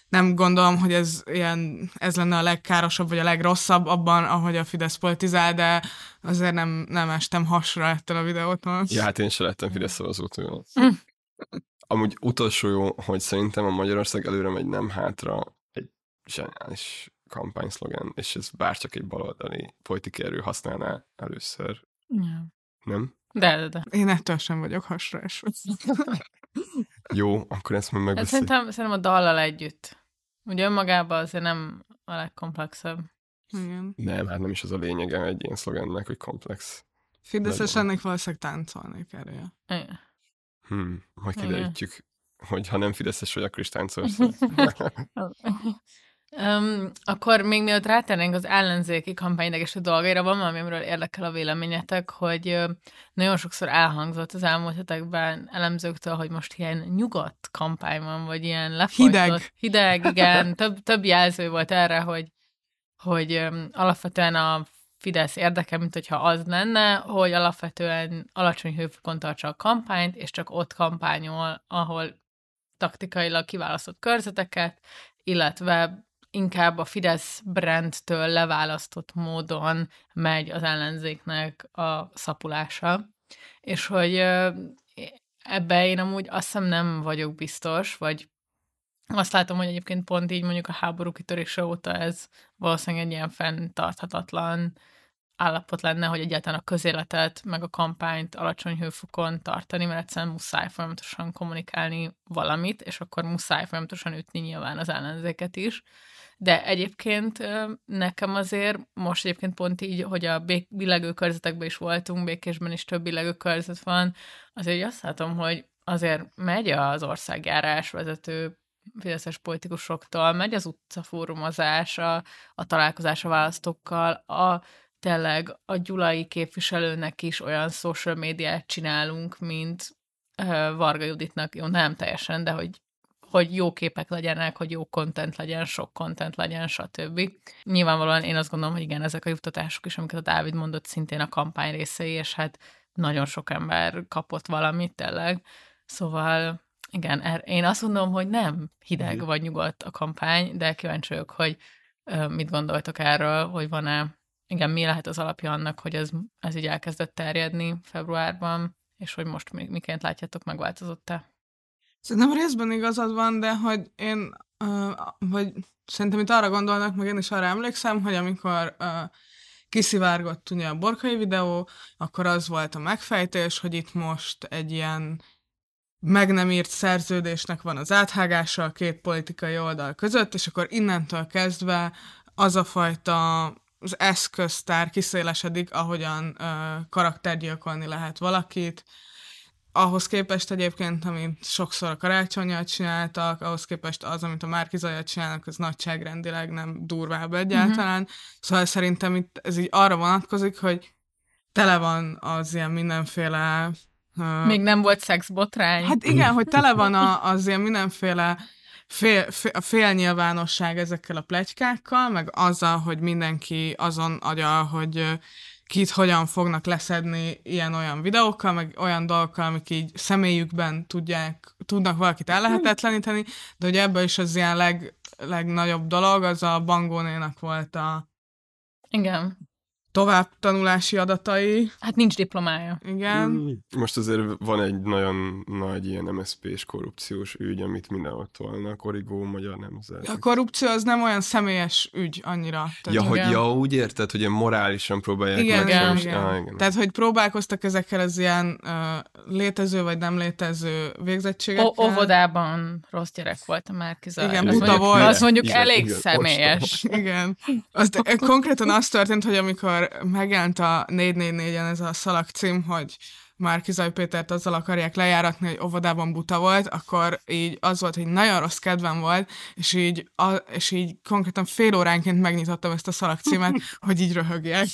nem gondolom, hogy ez, ilyen, ez lenne a legkárosabb, vagy a legrosszabb abban, ahogy a Fidesz politizál, de azért nem, nem estem hasra ettől a videótól. Ja, hát én se lettem Fidesz szavazótól. Amúgy utolsó jó, hogy szerintem a Magyarország előre megy, nem hátra, egy zseniális kampányszlogen, és ez bárcsak egy baloldali politikai erő használná először. Ja. Nem? De, de, de. Én ettől sem vagyok hasra eső. Jó, akkor ezt majd megbeszéljük. Szerintem, szerintem a dallal együtt. Ugye önmagában azért nem a legkomplexebb. Igen. Nem, hát nem is az a lényege egy ilyen szlogennek, hogy komplex. Fideszes ennek valószínűleg táncolnék erre. Igen. Hm, majd kiderítjük, hogy ha nem fideszes vagy, akkor is táncolsz. um, akkor még mielőtt rátennénk az ellenzéki kampányidegesítő dolgaira, van valami, amiről érdekel a véleményetek, hogy nagyon sokszor elhangzott az elmúlt hetekben elemzőktől, hogy most ilyen nyugodt kampány van, vagy ilyen lefolytott. Hideg. Hideg, igen. Több, több jelző volt erre, hogy, hogy um, alapvetően a Fidesz érdeke, mint hogyha az lenne, hogy alapvetően alacsony hőfokon tartsa a kampányt, és csak ott kampányol, ahol taktikailag kiválasztott körzeteket, illetve inkább a Fidesz brandtől leválasztott módon megy az ellenzéknek a szapulása. És hogy ebbe én amúgy azt hiszem nem vagyok biztos, vagy azt látom, hogy egyébként pont így mondjuk a háború kitörése óta ez valószínűleg egy ilyen fenntarthatatlan állapot lenne, hogy egyáltalán a közéletet meg a kampányt alacsony hőfokon tartani, mert egyszerűen muszáj folyamatosan kommunikálni valamit, és akkor muszáj folyamatosan ütni nyilván az ellenzéket is. De egyébként nekem azért most egyébként pont így, hogy a billegő körzetekben is voltunk, Békésben is több billegő körzet van, azért azt látom, hogy azért megy az országjárás vezető fideszes politikusoktól, megy az utcafórumozás, a, a találkozás a választókkal, a tényleg a gyulai képviselőnek is olyan social médiát csinálunk, mint Varga Juditnak, jó, nem teljesen, de hogy, hogy jó képek legyenek, hogy jó content legyen, sok content legyen, stb. Nyilvánvalóan én azt gondolom, hogy igen, ezek a juttatások is, amiket a Dávid mondott, szintén a kampány részei, és hát nagyon sok ember kapott valamit, tényleg. Szóval igen, én azt gondolom, hogy nem hideg vagy nyugodt a kampány, de kíváncsi vagyok, hogy mit gondoltok erről, hogy van-e igen, mi lehet az alapja annak, hogy ez, ez így elkezdett terjedni februárban, és hogy most miként látjátok, megváltozott-e? Szerintem részben igazad van, de hogy én, uh, vagy szerintem itt arra gondolnak, meg én is arra emlékszem, hogy amikor uh, kiszivárgott ugye a borkai videó, akkor az volt a megfejtés, hogy itt most egy ilyen meg nem írt szerződésnek van az áthágása a két politikai oldal között, és akkor innentől kezdve az a fajta az eszköztár kiszélesedik, ahogyan ö, karaktergyilkolni lehet valakit. Ahhoz képest egyébként, amit sokszor a Karácsonnyal csináltak, ahhoz képest az, amit a Márki-Zayjal csinálnak, az nagyságrendileg nem durvább egyáltalán. Uh-huh. Szóval szerintem itt ez így arra vonatkozik, hogy tele van az ilyen mindenféle... Ö, Még nem volt szexbotrány. Hát igen, hogy tele van a, az ilyen mindenféle... Fél, fél, a félnyilvánosság ezekkel a pletykákkal, meg azzal, hogy mindenki azon agyal, hogy kit hogyan fognak leszedni ilyen-olyan videókkal, meg olyan dolgokkal, amik így személyükben tudják, tudnak valakit ellehetetleníteni, de ugye ebből is az ilyen leg, legnagyobb dolog, az a Bangónénak volt a igen. továbbtanulási adatai. Hát nincs diplomája. Igen. Most azért van egy nagyon nagy ilyen em es zé pés korrupciós ügy, amit mindenhol tolnak, Origó, Magyar Nemzet. A korrupció az nem olyan személyes ügy annyira. Tehát, ja, hogy, ja, úgy érted, hogy ilyen morálisan próbálják. Igen, igen, igen. Á, igen. Tehát, hogy próbálkoztak ezekkel az ilyen uh, létező vagy nem létező végzettségekkel. O- óvodában rossz gyerek volt a Márki-Zay. Igen, buta mondjuk, volt. Az mondjuk igen, elég igen, személyes. Osta. Igen. Azt, konkrétan az történt, hogy amikor amikor megjelent a négy négy négyen ez a szalag cím, hogy Márki-Zay Pétert azzal akarják lejáratni, hogy óvodában buta volt, akkor így az volt, hogy nagyon rossz kedvem volt, és így, a, és így konkrétan fél óránként megnyitottam ezt a szalagcímet, hogy így röhögjek.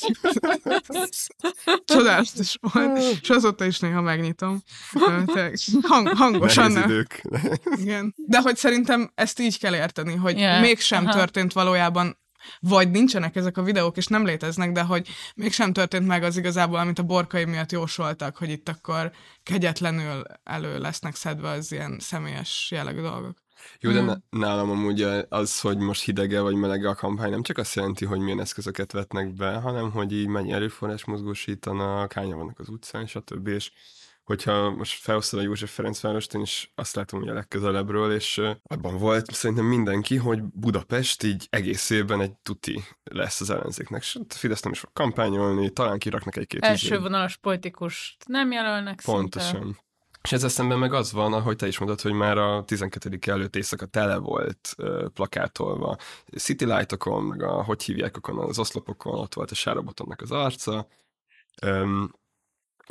Csodás is volt, és azóta is néha megnyitom. Hang, hangosan. Nehéz idők. Igen. De hogy szerintem ezt így kell érteni, hogy yeah. mégsem Aha. történt valójában, vagy nincsenek ezek a videók, és nem léteznek, de hogy mégsem történt meg az igazából, amit a borkai miatt jósoltak, hogy itt akkor kegyetlenül elő lesznek szedve az ilyen személyes jellegű dolgok. Jó, de hmm. nálam amúgy az, hogy most hidege vagy melege a kampány, nem csak azt jelenti, hogy milyen eszközöket vetnek be, hanem hogy így mennyi erőforrás mozgósítanak, hányan vannak az utcán, stb. És hogyha most felhoztad a József Ferencvárost, én is azt látom, hogy a legközelebbről, és abban volt szerintem mindenki, hogy Budapest így egész évben egy tuti lesz az ellenzéknek. És a Fidesz nem is fog kampányolni, talán kiraknak egy-két első vonalas politikust nem jelölnek szinte. Pontosan. És ezzel szemben meg az van, ahogy te is mondtad, hogy már a tizenketedike előtt éjszaka tele volt uh, plakátolva. City Light-okon, meg a, hogy hívják okon, az oszlopokon, ott volt a Sárobotonnak az arca. Um,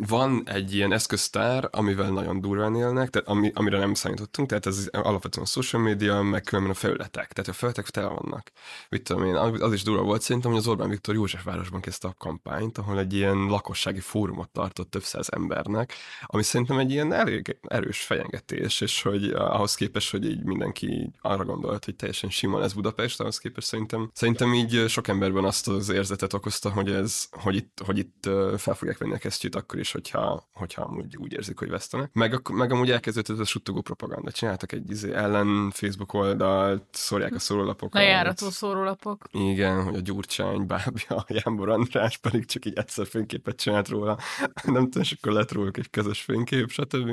Van egy ilyen eszköztár, amivel nagyon durván élnek, tehát ami, amire nem számítottunk, tehát ez alapvetően a social media, meg különben a felületek, tehát a felületek tele vannak. Mit tudom én, az is durva volt szerintem, hogy az Orbán Viktor Józsefvárosban kezdte a kampányt, ahol egy ilyen lakossági fórumot tartott több száz embernek, ami szerintem egy ilyen elég erős fejengetés, és hogy ahhoz képest, hogy így mindenki arra gondolt, hogy teljesen sima lesz Budapest, ahhoz képest szerintem, szerintem így sok emberben azt az érzetet okozta, hogy, ez, hogy, itt, hogy itt fel fogják venni a kesztyűt akkor és hogyha, hogyha amúgy úgy érzik, hogy vesztenek. Meg, meg amúgy elkezdődött a suttogó propaganda. Csináltak egy izé ellen Facebook oldalt, szórják a szórólapokat. Lejárató szórólapok. Igen, hogy a Gyurcsány bábja, Sándor András pedig csak így egyszer fényképet csinált róla. Nem tudom, és akkor lett róluk egy közös fénykép, stb.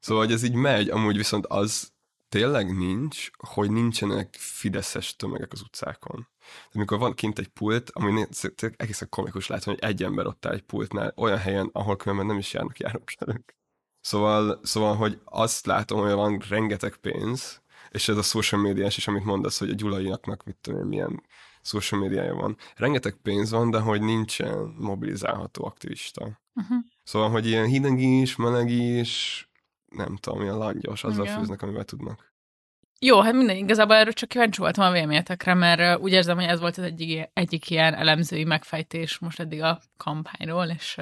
Szóval, hogy ez így megy, amúgy viszont az tényleg nincs, hogy nincsenek fideszes tömegek az utcákon. Tehát amikor van kint egy pult, ami egészen komikus látni, hogy egy ember ott áll egy pultnál, olyan helyen, ahol különben nem is járnak járókelők. Szóval, szóval, hogy azt látom, hogy van rengeteg pénz, és ez a social médiás is, amit mondasz, hogy a gyulaiaknak mit tudom, milyen social médiája van. Rengeteg pénz van, de hogy nincsen mobilizálható aktivista. Uh-huh. Szóval, hogy ilyen hideg is, meleg is, nem tudom, ilyen langyos, azzal igen. főznek, amivel tudnak. Jó, hát minden, igazából erről csak kíváncsi voltam a véleményetekre, mert úgy érzem, hogy ez volt az egyik, egyik ilyen elemzői megfejtés most eddig a kampányról, és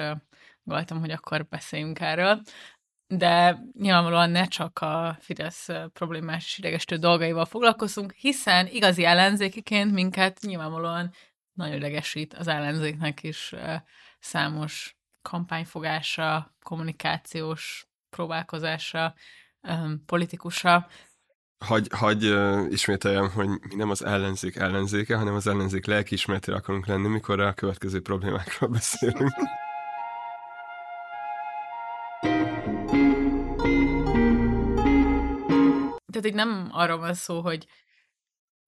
gondoltam, hogy akkor beszéljünk erről. De nyilvánvalóan ne csak a Fidesz problémás és idegestő dolgaival foglalkozunk, hiszen igazi ellenzékiként minket nyilvánvalóan nagyon idegesít az ellenzéknek is számos kampányfogása, kommunikációs próbálkozásra, politikusra. Hagy, hagy uh, ismételjem, hogy mi nem az ellenzék ellenzéke, hanem az ellenzék lelkiismeretére akarunk lenni, mikor a következő problémákról beszélünk. Tehát így nem arról van szó, hogy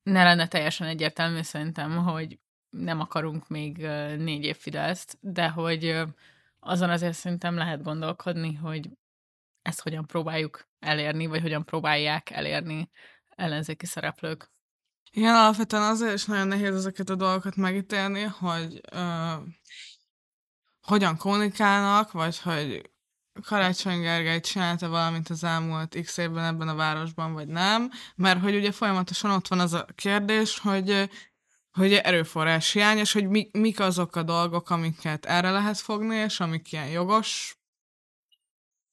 ne lenne teljesen egyértelmű szerintem, hogy nem akarunk még négy év Fideszt, de hogy azon azért szerintem lehet gondolkodni, hogy ezt hogyan próbáljuk elérni, vagy hogyan próbálják elérni ellenzéki szereplők. Igen, alapvetően azért is nagyon nehéz ezeket a dolgokat megítélni, hogy ö, hogyan kommunikálnak, vagy hogy Karácsony Gergely csinálta valamit az elmúlt x évben ebben a városban, vagy nem, mert hogy ugye folyamatosan ott van az a kérdés, hogy hogy erőforrás hiány, és hogy mi, mik azok a dolgok, amiket erre lehet fogni, és amik ilyen jogos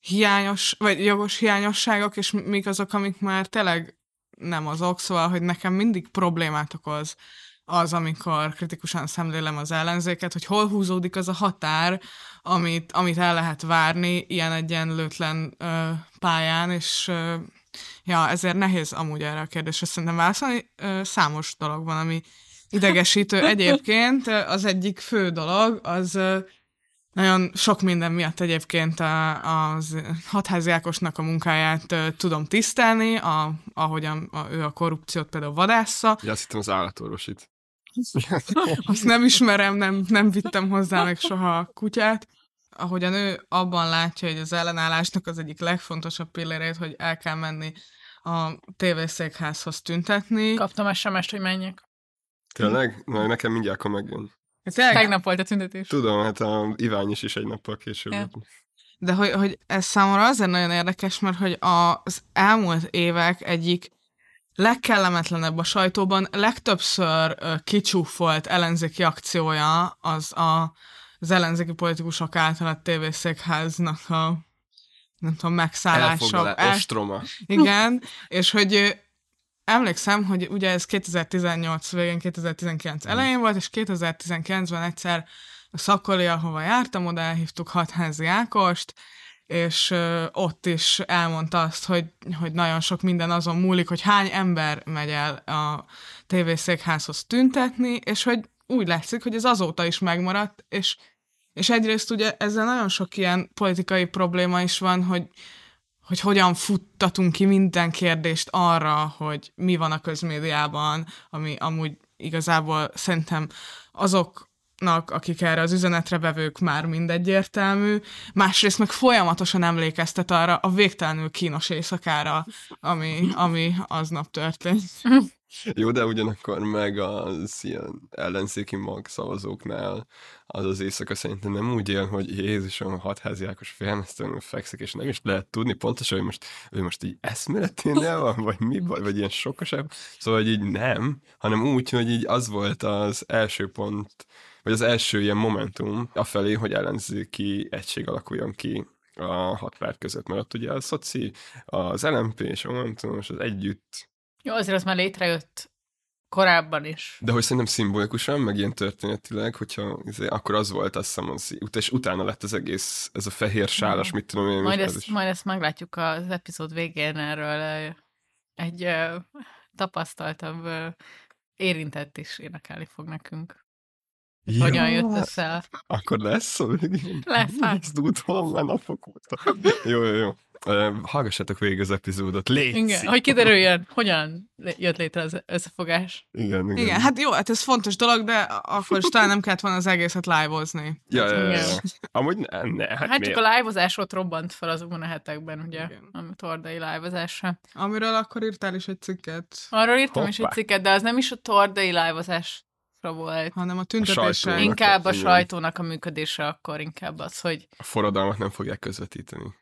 hiányos, vagy jogos hiányosságok, és mik azok, amik már tényleg nem azok, szóval, hogy nekem mindig problémát okoz az, amikor kritikusan szemlélem az ellenzéket, hogy hol húzódik az a határ, amit, amit el lehet várni ilyen egyenlőtlen ö, pályán, és ö, ja, ezért nehéz amúgy erre a kérdésre szerintem válaszolni. Ö, számos dolog van, ami idegesítő. Egyébként az egyik fő dolog, az nagyon sok minden miatt egyébként a, az Hadházy Ákosnak a munkáját ö, tudom tisztelni, a, ahogyan a, ő a korrupciót például vadásza. Ja, azt hittem az állatorvosit. Azt nem ismerem, nem, nem vittem hozzá meg soha a kutyát. Ahogyan ő abban látja, hogy az ellenállásnak az egyik legfontosabb pillérét, hogy el kell menni a tévészékházhoz tüntetni. Kaptam es em est, hogy menjek. Tényleg? Na, nekem mindjárt, ha megjön. Tegnap volt a tüntetés. Tudom, hát a Ivány is is egy nappal később. Ja. De hogy, hogy ez számomra azért nagyon érdekes, mert hogy az elmúlt évek egyik legkellemetlenebb a sajtóban, legtöbbször kicsúfolt ellenzéki akciója az a, az ellenzéki politikusok által a tévészékháznak a nem tudom, megszállása. Ostroma. Igen, és hogy emlékszem, hogy ugye ez kétezer-tizennyolc végén, kétezer-tizenkilenc elején volt, és kétezer-tizenkilencben egyszer a Szakoli, ahova jártam, oda elhívtuk Hadházy Ákost, és ott is elmondta azt, hogy, hogy nagyon sok minden azon múlik, hogy hány ember megy el a tévészékházhoz tüntetni, és hogy úgy látszik, hogy ez azóta is megmaradt, és, és egyrészt ugye ezzel nagyon sok ilyen politikai probléma is van, hogy, hogy hogyan futtatunk ki minden kérdést arra, hogy mi van a közmédiában, ami amúgy igazából szerintem azok, akik erre az üzenetre vevők, már mindegy értelmű. Másrészt meg folyamatosan emlékeztet arra a végtelenül kínos éjszakára, ami, ami aznap történt. Jó, de ugyanakkor meg az ilyen ellenzéki magszavazóknál az az éjszaka szerintem nem úgy él, hogy Jézusom, Hadházy Ákos félmeztelenül fekszik, és nem is lehet tudni pontosan, hogy most, hogy most így eszméleténél van, vagy mi, vagy ilyen sokosabb. Szóval így nem, hanem úgy, hogy így az volt az első pont, vagy az első ilyen momentum afelé, hogy ellenzéki egység alakuljon ki a hat párt között. Mert ott ugye a szoci, az el em pé és a Momentum és az együtt. Jó, azért az már létrejött korábban is. De hogy szerintem szimbolikusan, meg ilyen történetileg, hogyha azért, akkor az volt, azt hiszem, az, és utána lett az egész, ez a fehér sálas, mit tudom én. Majd, ezt, majd ezt meglátjuk az epizód végén, erről egy ö, tapasztaltabb ö, érintett is énekelni fog nekünk. Jó, hogyan jött össze? Akkor lesz, hogy lesz, hát. Ezt tudom, már napok óta. Jó, jó, jó. Hallgassátok végig az epizódot, légy. Igen, hogy kiderüljön, hogyan jött létre az összefogás. Igen, igen. Igen, hát jó, hát ez fontos dolog, de akkor is talán nem kellett volna az egészet live-ozni. Ja, ja, ja. Amúgy ne, ne hát, hát csak a live-ozás ott robbant fel azokban a hetekben, ugye, igen. A tordai live-ozása. Amiről akkor írtál is egy cikket. Arról írtam Hoppá. is egy cikket, de az nem is a tordai live-ozás volt. Hanem a tüntetése. Inkább a sajtónak a működése, akkor inkább az, hogy... A forradalmat nem fogják közvetíteni.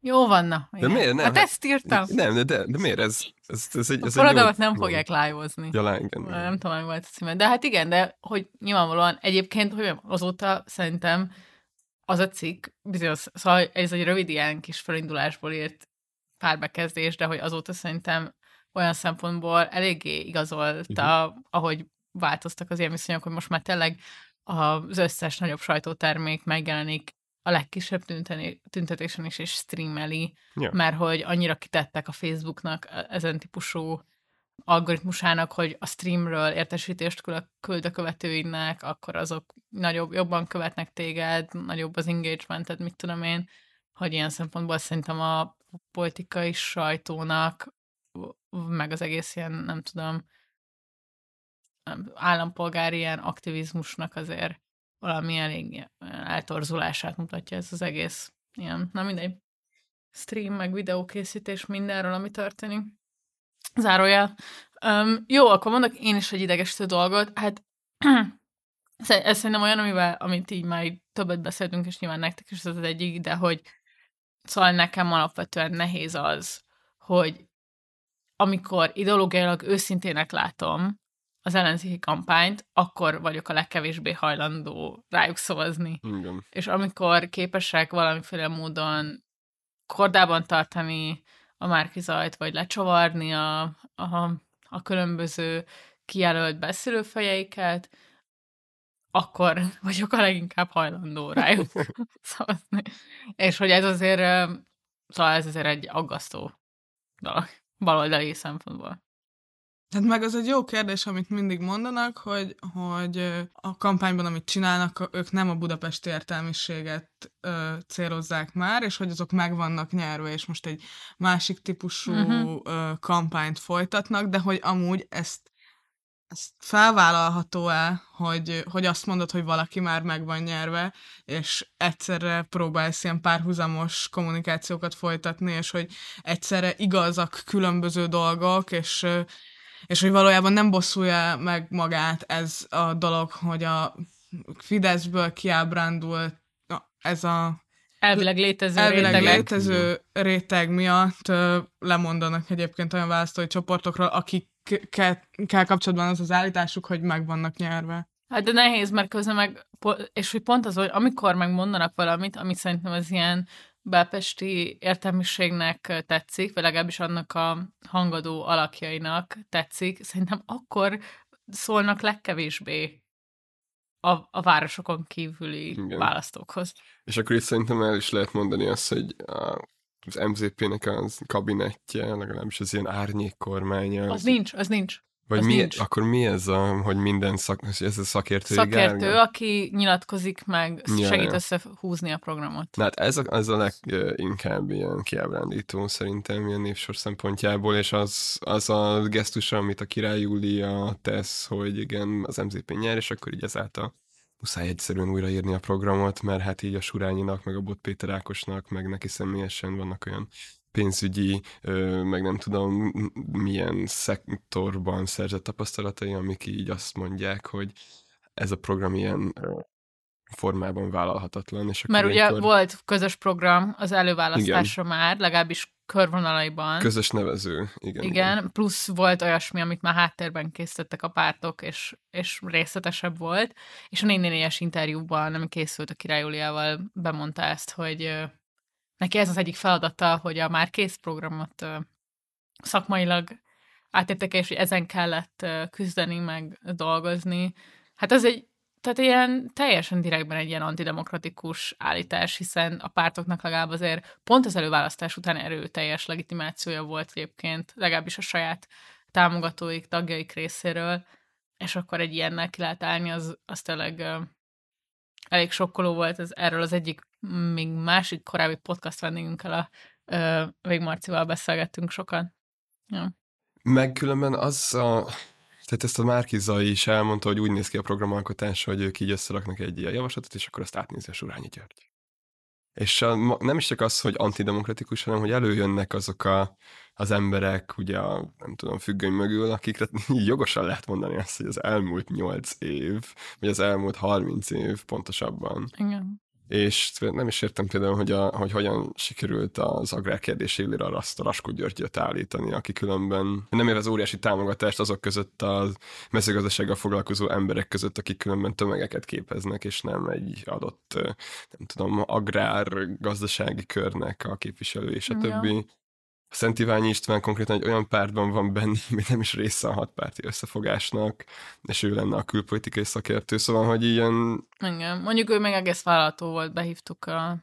Jó van, na. De miért nem? Hát ezt írtam. Nem, de, de, de miért ez? ez, ez, ez a forradalmat nem fogják live-ozni. Ja, nem nem tudom, hogy volt a címe. De hát igen, de hogy nyilvánvalóan egyébként, hogy azóta szerintem az a cikk, bizonyos, szóval ez egy rövid ilyen kis felindulásból írt párbekezdés, de hogy azóta szerintem olyan szempontból eléggé igazolta, uh-huh. ahogy változtak az ilyen viszonyok, hogy most már tényleg az összes nagyobb sajtótermék megjelenik a legkisebb tünteni, tüntetésen is, és streameli, ja. mert hogy annyira kitettek a Facebooknak ezen típusú algoritmusának, hogy a streamről értesítést küld a követőinek, akkor azok nagyobb, jobban követnek téged, nagyobb az engagemented, mit tudom én, hogy ilyen szempontból szerintem a politikai sajtónak, meg az egész ilyen, nem tudom, állampolgári ilyen aktivizmusnak azért valami elég eltorzulását mutatja ez az egész ilyen, na mindegy, stream, meg videókészítés, mindenről, ami történik. Zárójel. Um, jó, akkor mondok én is egy idegesítő dolgot. Hát ez szerintem olyan, amivel, amit így már így többet beszéltünk, és nyilván nektek is ez az egyik, de hogy szóval nekem alapvetően nehéz az, hogy amikor ideológiailag őszintének látom az ellenzéki kampányt, akkor vagyok a legkevésbé hajlandó rájuk szavazni. Igen. És amikor képesek valamiféle módon kordában tartani a Márki-Zayt, vagy lecsavarni a, a, a különböző kijelölt beszélőfejeiket, akkor vagyok a leginkább hajlandó rájuk szavazni. És hogy ez azért, szóval ez azért egy aggasztó dolog. Baloldali szempontból. Hát meg az egy jó kérdés, amit mindig mondanak, hogy, hogy a kampányban, amit csinálnak, ők nem a budapesti értelmiséget ö, célozzák már, és hogy azok meg vannak nyerve, és most egy másik típusú uh-huh. ö, kampányt folytatnak, de hogy amúgy ezt, ezt felvállalható-e, hogy, hogy azt mondod, hogy valaki már meg van nyerve, és egyszerre próbálsz ilyen párhuzamos kommunikációkat folytatni, és hogy egyszerre igazak különböző dolgok, és és hogy valójában nem bosszulja meg magát ez a dolog, hogy a Fideszből kiábrándul ez a elvileg létező, elvileg réteg. létező réteg miatt lemondanak egyébként olyan választói csoportokról, akikkel kapcsolatban az az állításuk, hogy meg vannak nyerve. Hát de nehéz, mert közben meg, és hogy pont az, hogy amikor megmondanak valamit, amit szerintem az ilyen belpesti értelmiségnek tetszik, vagy legalábbis annak a hangadó alakjainak tetszik, szerintem akkor szólnak legkevésbé a, a városokon kívüli igen. választókhoz. És akkor itt szerintem el is lehet mondani azt, hogy a, az em zé pének az kabinettje, legalábbis az ilyen árnyékkormánya. Az, az nincs, az nincs. Vagy mi, nincs. Akkor mi ez a, hogy minden szak, ez a szakértő? Szakértő, gárga? Aki nyilatkozik meg, ja, segít ja. összehúzni a programot. Na hát ez a, ez a leginkább ilyen kiábrándító szerintem ilyen népsor szempontjából, és az, az a gesztus, amit a Király Júlia tesz, hogy igen, az em zé pé nyer, és akkor így ezáltal muszáj egyszerűen újraírni a programot, mert hát így a Surányinak, meg a Bot Péter Ákosnak, meg neki személyesen vannak olyan pénzügyi, meg nem tudom milyen szektorban szerzett tapasztalatai, amik így azt mondják, hogy ez a program ilyen formában vállalhatatlan. És mert ugye ilyenkor... volt közös program az előválasztásra igen. már, legalábbis körvonalaiban. Közös nevező, igen, igen. Igen, plusz volt olyasmi, amit már háttérben készítettek a pártok, és, és részletesebb volt, és a négy négy négyes interjúban, ami készült a Király Júliával, bemondta ezt, hogy neki ez az egyik feladata, hogy a már kész programot ö, szakmailag átértékelje, és hogy ezen kellett ö, küzdeni, meg dolgozni. Hát ez egy, tehát ilyen teljesen direktben egy ilyen antidemokratikus állítás, hiszen a pártoknak legalább azért pont az előválasztás után erőteljes legitimációja volt egyébként, legalábbis a saját támogatóik, tagjaik részéről, és akkor egy ilyennel ki lehet állni, az, az tényleg ö, elég sokkoló volt, ez, erről az egyik még másik korábbi podcast vendégünkkel a uh, Végmarcival beszélgettünk sokan. Ja. Meg különben az a... Tehát ezt a Márki-Zay is elmondta, hogy úgy néz ki a programalkotás, hogy ők így összeraknak egy ilyen javaslatot, és akkor azt átnézi a Surányi György. És a, nem is csak az, hogy antidemokratikus, hanem hogy előjönnek azok a, az emberek, ugye a, nem tudom, függöny mögül, akikre jogosan lehet mondani azt, hogy az elmúlt nyolc év, vagy az elmúlt harminc év pontosabban. Igen. És nem is értem például, hogy, a, hogy hogyan sikerült az agrárkérdés élére azt a Raskó Györgyöt állítani, aki különben nem ér az óriási támogatást azok között a mezőgazdasággal foglalkozó emberek között, akik különben tömegeket képeznek, és nem egy adott, nem tudom, agrárgazdasági körnek a képviselő és a többi. Ja. A Szent Iványi István konkrétan egy olyan pártban van benne, ami nem is része a hatpárti összefogásnak, és ő lenne a külpolitikai szakértő, szóval, hogy ilyen... Igen, mondjuk ő meg egész vállalható volt, behívtuk a,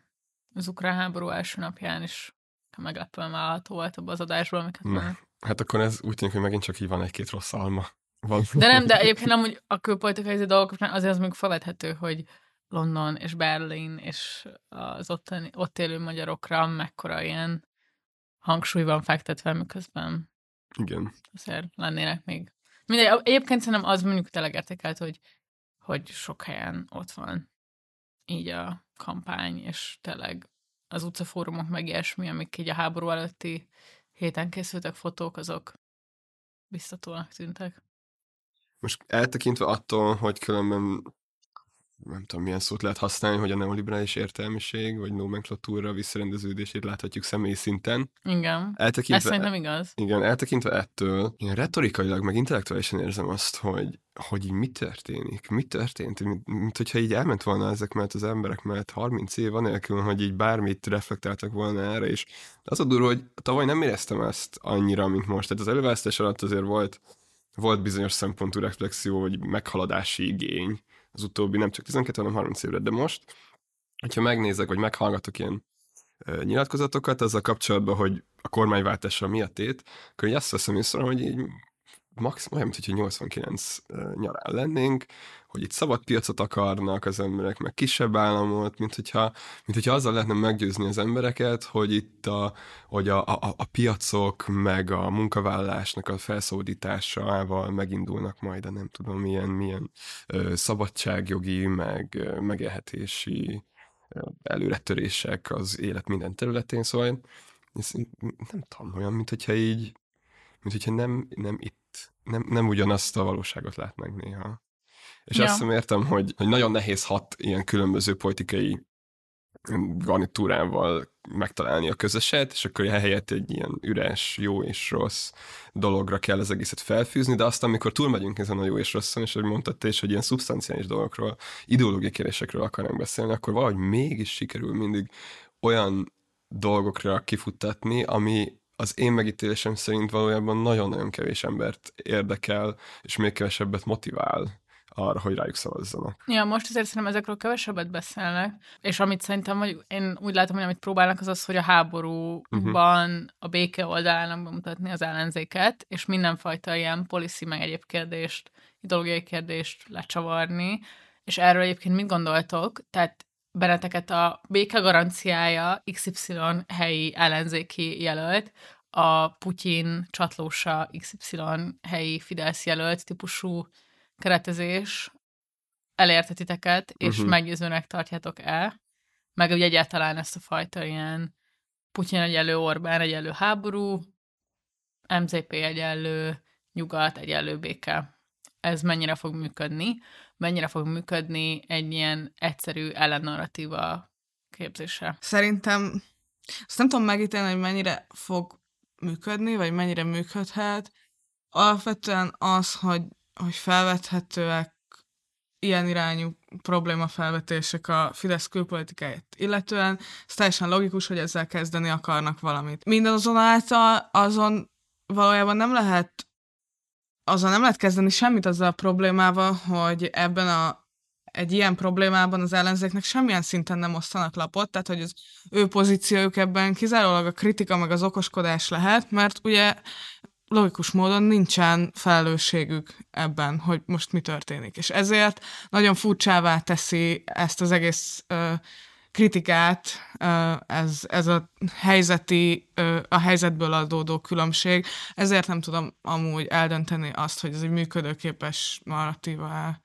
az ukrán háború első napján, és meglepően vállalható volt abban az adásban, amiket... Ne. Hát akkor ez úgy tűnik, hogy megint csak így van egy-két rossz alma. Valami. De nem, de egyébként amúgy a külpolitikai dolgok, azért az még felvethető, hogy London és Berlin és az ott, ott élő magyarokra mekkora ilyen hangsúly van fektetve, miközben igen. azért lennének még. Mindegy, egyébként szerintem az mondjuk tényleg értékelt, hogy, hogy sok helyen ott van így a kampány, és tényleg az utcafórumok meg ilyesmi, amik így a háború előtti héten készültek fotók, azok biztatónak tűntek. Most eltekintve attól, hogy különben nem tudom, milyen szót lehet használni, hogy a neoliberális értelmiség, vagy nomenklatúra visszarendeződését láthatjuk személyi szinten. Igen, eltekintve, ez szerintem igaz. Igen, eltekintve ettől, én retorikailag, meg intellektuálisan érzem azt, hogy, hogy így mi történik, mi történt, mint, mint hogyha így elment volna ezek mellett az emberek mellett harminc év anélkül, hogy így bármit reflektáltak volna erre, és az a durva, hogy tavaly nem éreztem ezt annyira, mint most. Tehát az előválasztás alatt azért volt, volt bizonyos szempontú reflexió, vagy meghaladási igény, az utóbbi nem csak tizenkettő, hanem harminc évre, de most, hogyha megnézek, vagy meghallgatok ilyen e, nyilatkozatokat azzal kapcsolatban, hogy a kormányváltással mi a tét, akkor így azt veszem észre, hogy így maximum, olyan, mint hogy nyolcvankilenc e, nyarán lennénk, hogy itt szabad piacot akarnak az emberek, meg kisebb államot, mint hogyha, mint hogyha azzal lehetne meggyőzni az embereket, hogy itt a, hogy a, a, a piacok, meg a munkavállalásnak a felszabadításával megindulnak majd a nem tudom milyen, milyen ö, szabadságjogi, meg ö, megélhetési ö, előretörések az élet minden területén, szóval nem tudom, olyan, mint hogyha így, mint hogyha nem, nem itt nem, nem ugyanazt a valóságot látnánk néha. És ja. azt értem, hogy, hogy nagyon nehéz hat ilyen különböző politikai garnitúrával megtalálni a közöset, és akkor helyett egy ilyen üres, jó és rossz dologra kell az egészet felfűzni, de aztán, amikor túlmegyünk ezen a jó és rosszon, és hogy mondtad te is, hogy ilyen szubstanciális dolgokról, ideológiai kérdésekről akarnánk beszélni, akkor valahogy mégis sikerül mindig olyan dolgokra kifuttatni, ami az én megítélésem szerint valójában nagyon-nagyon kevés embert érdekel, és még kevesebbet motivál arra, hogy rájuk szavazzanak. Ja, most azért szerintem ezekről kevesebbet beszélnek, és amit szerintem, hogy én úgy látom, hogy amit próbálnak, az az, hogy a háborúban uh-huh. a béke oldalának bemutatni az ellenzéket, és mindenfajta ilyen policy, meg egyéb kérdést, ideológiai kérdést lecsavarni, és erről egyébként mit gondoltok? Tehát benneteket a béke garanciája iksz ipszilon helyi ellenzéki jelölt, a Putyin csatlósa iksz ipszilon helyi Fidesz jelölt típusú keretezés elértetiteket, és uh-huh. meggyőzőnek tartjátok-e, meg ugye egyáltalán ezt a fajta ilyen Putyin egyenlő Orbán egyenlő háború, em zé pé egyenlő nyugat egyenlő béke. Ez mennyire fog működni? Mennyire fog működni egy ilyen egyszerű ellennarratíva képzése? Szerintem azt nem tudom megítélni, hogy mennyire fog működni, vagy mennyire működhet. Alapvetően az, hogy hogy felvethetőek ilyen irányú problémafelvetések a Fidesz külpolitikáját illetően, ez teljesen logikus, hogy ezzel kezdeni akarnak valamit. Mindazonáltal azon valójában nem lehet, azon nem lehet kezdeni semmit azzal a problémával, hogy ebben a egy ilyen problémában az ellenzéknek semmilyen szinten nem osztanak lapot, tehát hogy az ő pozíciójuk ebben kizárólag a kritika meg az okoskodás lehet, mert ugye logikus módon nincsen felelősségük ebben, hogy most mi történik. És ezért nagyon furcsává teszi ezt az egész ö, kritikát, ö, ez, ez a helyzeti, ö, a helyzetből adódó különbség. Ezért nem tudom amúgy eldönteni azt, hogy ez egy működőképes narratíva.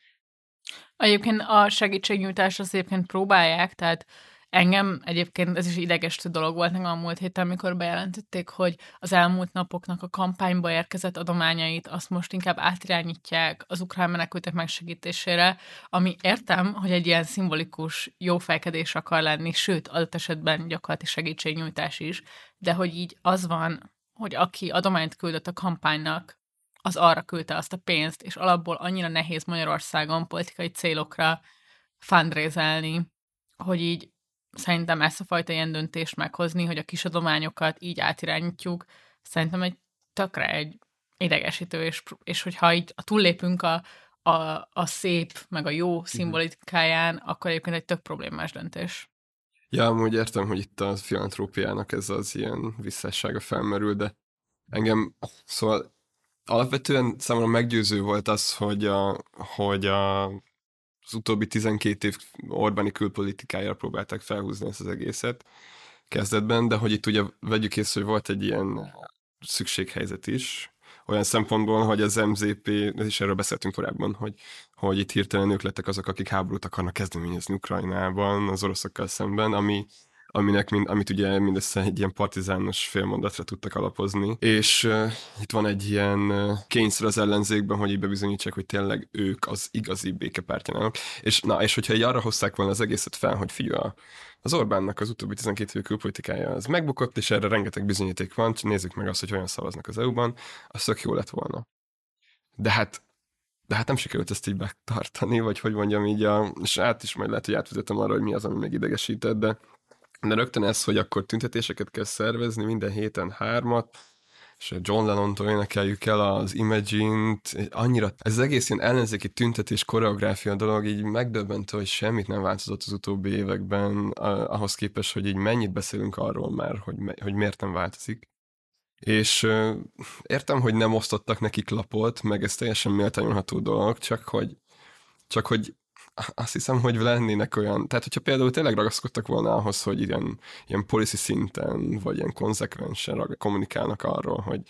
Egyébként a segítségnyújtásra egyébként próbálják, tehát engem egyébként ez is idegesítő dolog volt nekem a múlt héten, amikor bejelentették, hogy az elmúlt napoknak a kampányba érkezett adományait azt most inkább átirányítják az ukrán menekültek megsegítésére, ami értem, hogy egy ilyen szimbolikus jófejkedés akar lenni, sőt, adott esetben gyakorlati segítségnyújtás is, de hogy így az van, hogy aki adományt küldött a kampánynak, az arra küldte azt a pénzt, és alapból annyira nehéz Magyarországon politikai célokra fundraiselni, hogy így szerintem ezt a fajta ilyen döntést meghozni, hogy a kis adományokat így átirányítjuk, szerintem egy tökre egy idegesítő, és, és hogyha így túllépünk a, a, a szép, meg a jó szimbolikáján, akkor egyébként egy tök problémás döntés. Ja, amúgy értem, hogy itt a filantrópiának ez az ilyen visszássága felmerül, de engem, szóval alapvetően számomra meggyőző volt az, hogy a, hogy a az utóbbi tizenkét év Orbáni külpolitikájára próbálták felhúzni ezt az egészet kezdetben, de hogy itt ugye vegyük észre, hogy volt egy ilyen szükséghelyzet is, olyan szempontból, hogy az em zé pé, és erről beszéltünk korábban, hogy, hogy itt hirtelen ők lettek azok, akik háborút akarnak kezdeményezni Ukrajnában, az oroszokkal szemben, ami, aminek, amit ugye mindössze egy ilyen partizános félmondatra tudtak alapozni. És uh, itt van egy ilyen uh, kényszer az ellenzékben, hogy így bebizonyítsák, hogy tényleg ők az igazi békepártjának. És na, és hogyha így arra hozták volna az egészet fel, hogy figyelj, az Orbánnak az utóbbi tizenkét év külpolitikája az megbukott, és erre rengeteg bizonyíték van, nézzük meg azt, hogy hogyan szavaznak az é u-ban, az tök jó lett volna. De hát De hát nem sikerült ezt így megtartani, vagy hogy mondjam így, a, és át is majd lehet, hogy átvezetem arra, hogy mi az, ami még idegesített, de De rögtön ez, hogy akkor tüntetéseket kell szervezni, minden héten hármat, és John Lennontól énekeljük el az Imagine-t, annyira, ez az egész ilyen ellenzéki tüntetés koreográfia dolog így megdöbbentő, hogy semmit nem változott az utóbbi években, ahhoz képest, hogy így mennyit beszélünk arról már, hogy, hogy miért nem változik. És uh, értem, hogy nem osztottak nekik lapot, meg ez teljesen méltányolható dolog, csak hogy, csak hogy azt hiszem, hogy lennének olyan, tehát hogyha például tényleg ragaszkodtak volna ahhoz, hogy ilyen, ilyen policy szinten, vagy ilyen konzekvensen rag- kommunikálnak arról, hogy,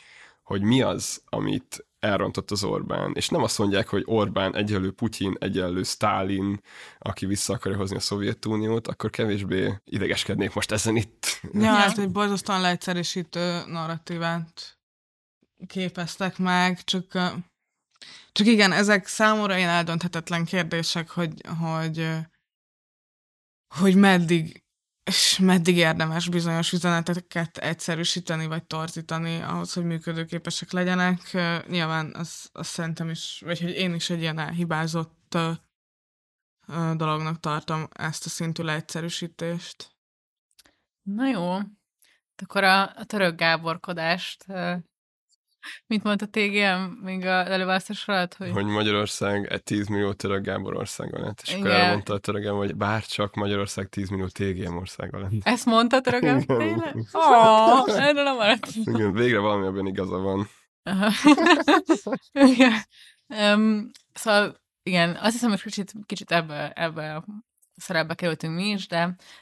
hogy mi az, amit elrontott az Orbán, és nem azt mondják, hogy Orbán egyenlő Putyin, egyenlő Sztálin, aki vissza akarja hozni a Szovjetuniót, akkor kevésbé idegeskednék most ezen itt. Ja, hát egy borzasztóan leegyszerűsítő narratívát képeztek meg, csak Csak igen, ezek számomra ilyen eldönthetetlen kérdések, hogy, hogy, hogy meddig, és meddig érdemes bizonyos üzeneteket egyszerűsíteni, vagy torzítani ahhoz, hogy működőképesek legyenek. Nyilván azt az szerintem is, vagy hogy én is egy ilyen elhibázott dolognak tartom ezt a szintű leegyszerűsítést. Na jó, akkor a török gáborkodást... Mit mondta té gé em még a előválasztás alatt? Hogy... hogy Magyarország egy tíz millió török Gábor országa lett. És igen. Akkor elmondta a törögem, hogy bárcsak Magyarország tíz millió té gé em országa lett. Ezt mondta a törögem? Tényleg? Oh, erről nem maradt. Igen, végre valami abban igaza van. Igen. Um, szóval igen, azt hiszem, hogy kicsit, kicsit ebbe, ebbe a szerepbe kerültünk mi is, de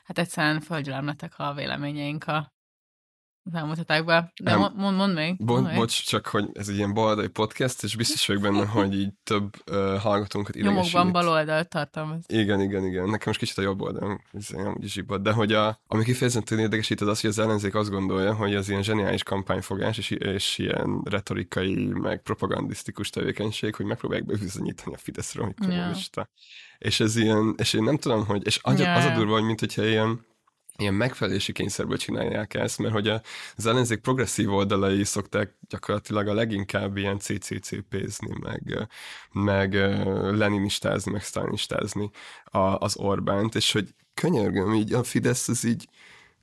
hát egyszerűen földgyelem lettek a véleményeink a elmondhaták be. De mondd mond, mond még. Bo- mond bocs, meg. Csak hogy ez egy ilyen baloldali podcast, és biztos vagyok benne, hogy így több uh, hallgatónkat idegesít. Nyomokban baloldalt tartalmaz. Igen, igen, igen. Nekem most kicsit a jobb oldalon, nem úgy zsibbad. De hogy a, ami kifejezetten idegesít, az az, hogy az ellenzék azt gondolja, hogy az ilyen zseniális kampányfogás, és, és ilyen retorikai, meg propagandisztikus tevékenység, hogy megpróbálják bebizonyítani a Fideszről, hogy kommunista. Yeah. És ez ilyen, és én nem tudom, hogy, és az, yeah. az a durva, hogy mint hogyha ilyen, ilyen megfelelési kényszerből csinálják ezt, mert hogy az ellenzék progresszív oldalai szokták gyakorlatilag a leginkább ilyen cé cé cé pézni, meg, meg leninistázni, meg sztálinistázni az Orbánt, és hogy könyörgöm, így a Fidesz az így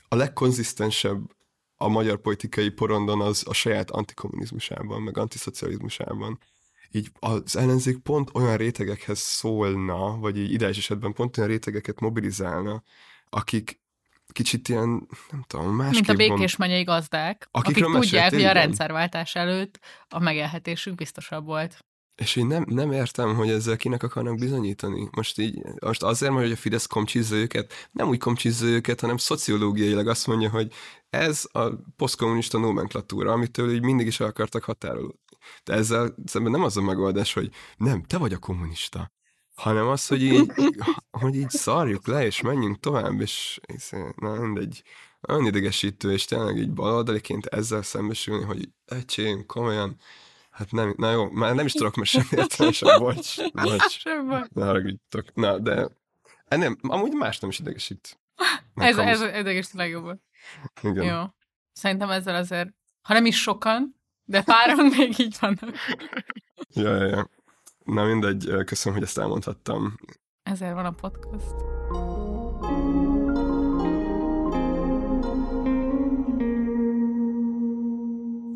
a legkonzisztensebb a magyar politikai porondon az a saját antikommunizmusában, meg antiszocializmusában. Így az ellenzék pont olyan rétegekhez szólna, vagy így ideális esetben pont olyan rétegeket mobilizálna, akik kicsit ilyen, nem tudom, másképp... Mint a Békés megyei gazdák, akik tudják, hogy a rendszerváltás előtt a megelhetésük biztosabb volt. És én nem, nem értem, hogy ezzel kinek akarnak bizonyítani. Most így, most azért mondja, hogy a Fidesz komcsizza őket, nem úgy komcsizza őket, hanem szociológiailag azt mondja, hogy ez a posztkommunista nomenklatúra, amitől így mindig is el akartak határolódni. De ezzel szemben nem az a megoldás, hogy nem, te vagy a kommunista, hanem az, hogy így, hogy így szarjuk le, és menjünk tovább, és, és na, mindegy, olyan idegesítő, és tényleg így baloldaliként ezzel szembesülni, hogy öcsém, komolyan, hát nem, na jó, már nem is tudok, mert sem értelem, sem bocs, bocs, ne haragudjatok, na, de nem, amúgy más nem is idegesít. Ez, ez idegesít legjobban. Igen. Jó. Szerintem ezzel azért, ha nem is sokan, de páran még így vannak. Jaj, jaj. Ja. Na mindegy, köszönöm, hogy ezt elmondhattam. Ezért van a podcast.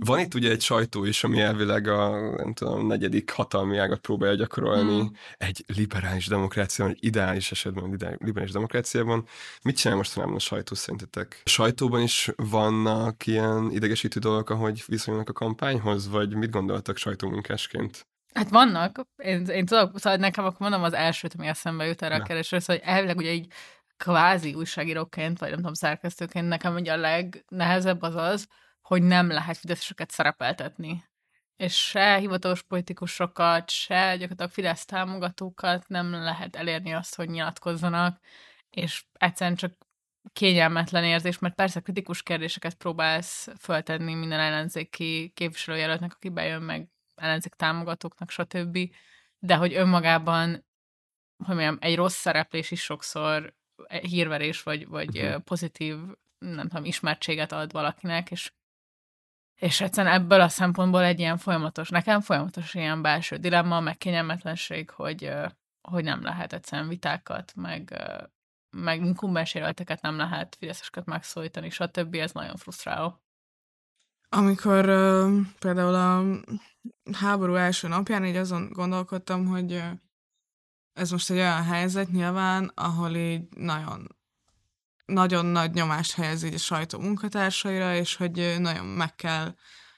Van itt ugye egy sajtó is, ami elvileg a nem tudom, negyedik hatalmi ágat próbálja gyakorolni hmm. egy liberális demokráciában, egy ideális esetben egy liberális demokráciában. Mit csinál mostanában a sajtó szerintetek? A sajtóban is vannak ilyen idegesítő dolgok, ahogy viszonyulnak a kampányhoz, vagy mit gondoltak sajtómunkásként? Hát vannak, én, én tudok, szóval nekem akkor mondom az elsőt, ami eszembe jut erre a keresőre, szóval, hogy elvileg ugye így kvázi újságíróként, vagy nem tudom, szerkesztőként nekem ugye a legnehezebb az az, hogy nem lehet fideszeseket szerepeltetni. És se hivatalos politikusokat, se gyakorlatilag Fidesz támogatókat nem lehet elérni azt, hogy nyilatkozzanak, és egyszerűen csak kényelmetlen érzés, mert persze kritikus kérdéseket próbálsz föltenni minden ellenzéki képviselőjelöltnek, aki bejön meg, ellenzék támogatóknak, stb. De hogy önmagában, hogy mondjam, egy rossz szereplés is sokszor hírverés, vagy, vagy uh-huh. pozitív, nem tudom, ismertséget ad valakinek, és, és egyszerűen ebből a szempontból egy ilyen folyamatos, nekem folyamatos ilyen belső dilemma, meg kényelmetlenség, hogy, hogy nem lehet egyszerűen vitákat, meg, meg inkumbens jelölteket nem lehet fideszeseket megszólítani, stb. Ez nagyon frusztráló. Amikor uh, például a háború első napján így azon gondolkodtam, hogy uh, ez most egy olyan helyzet nyilván, ahol így nagyon, nagyon nagy nyomást helyez így a sajtó munkatársaira, és hogy uh, nagyon meg kell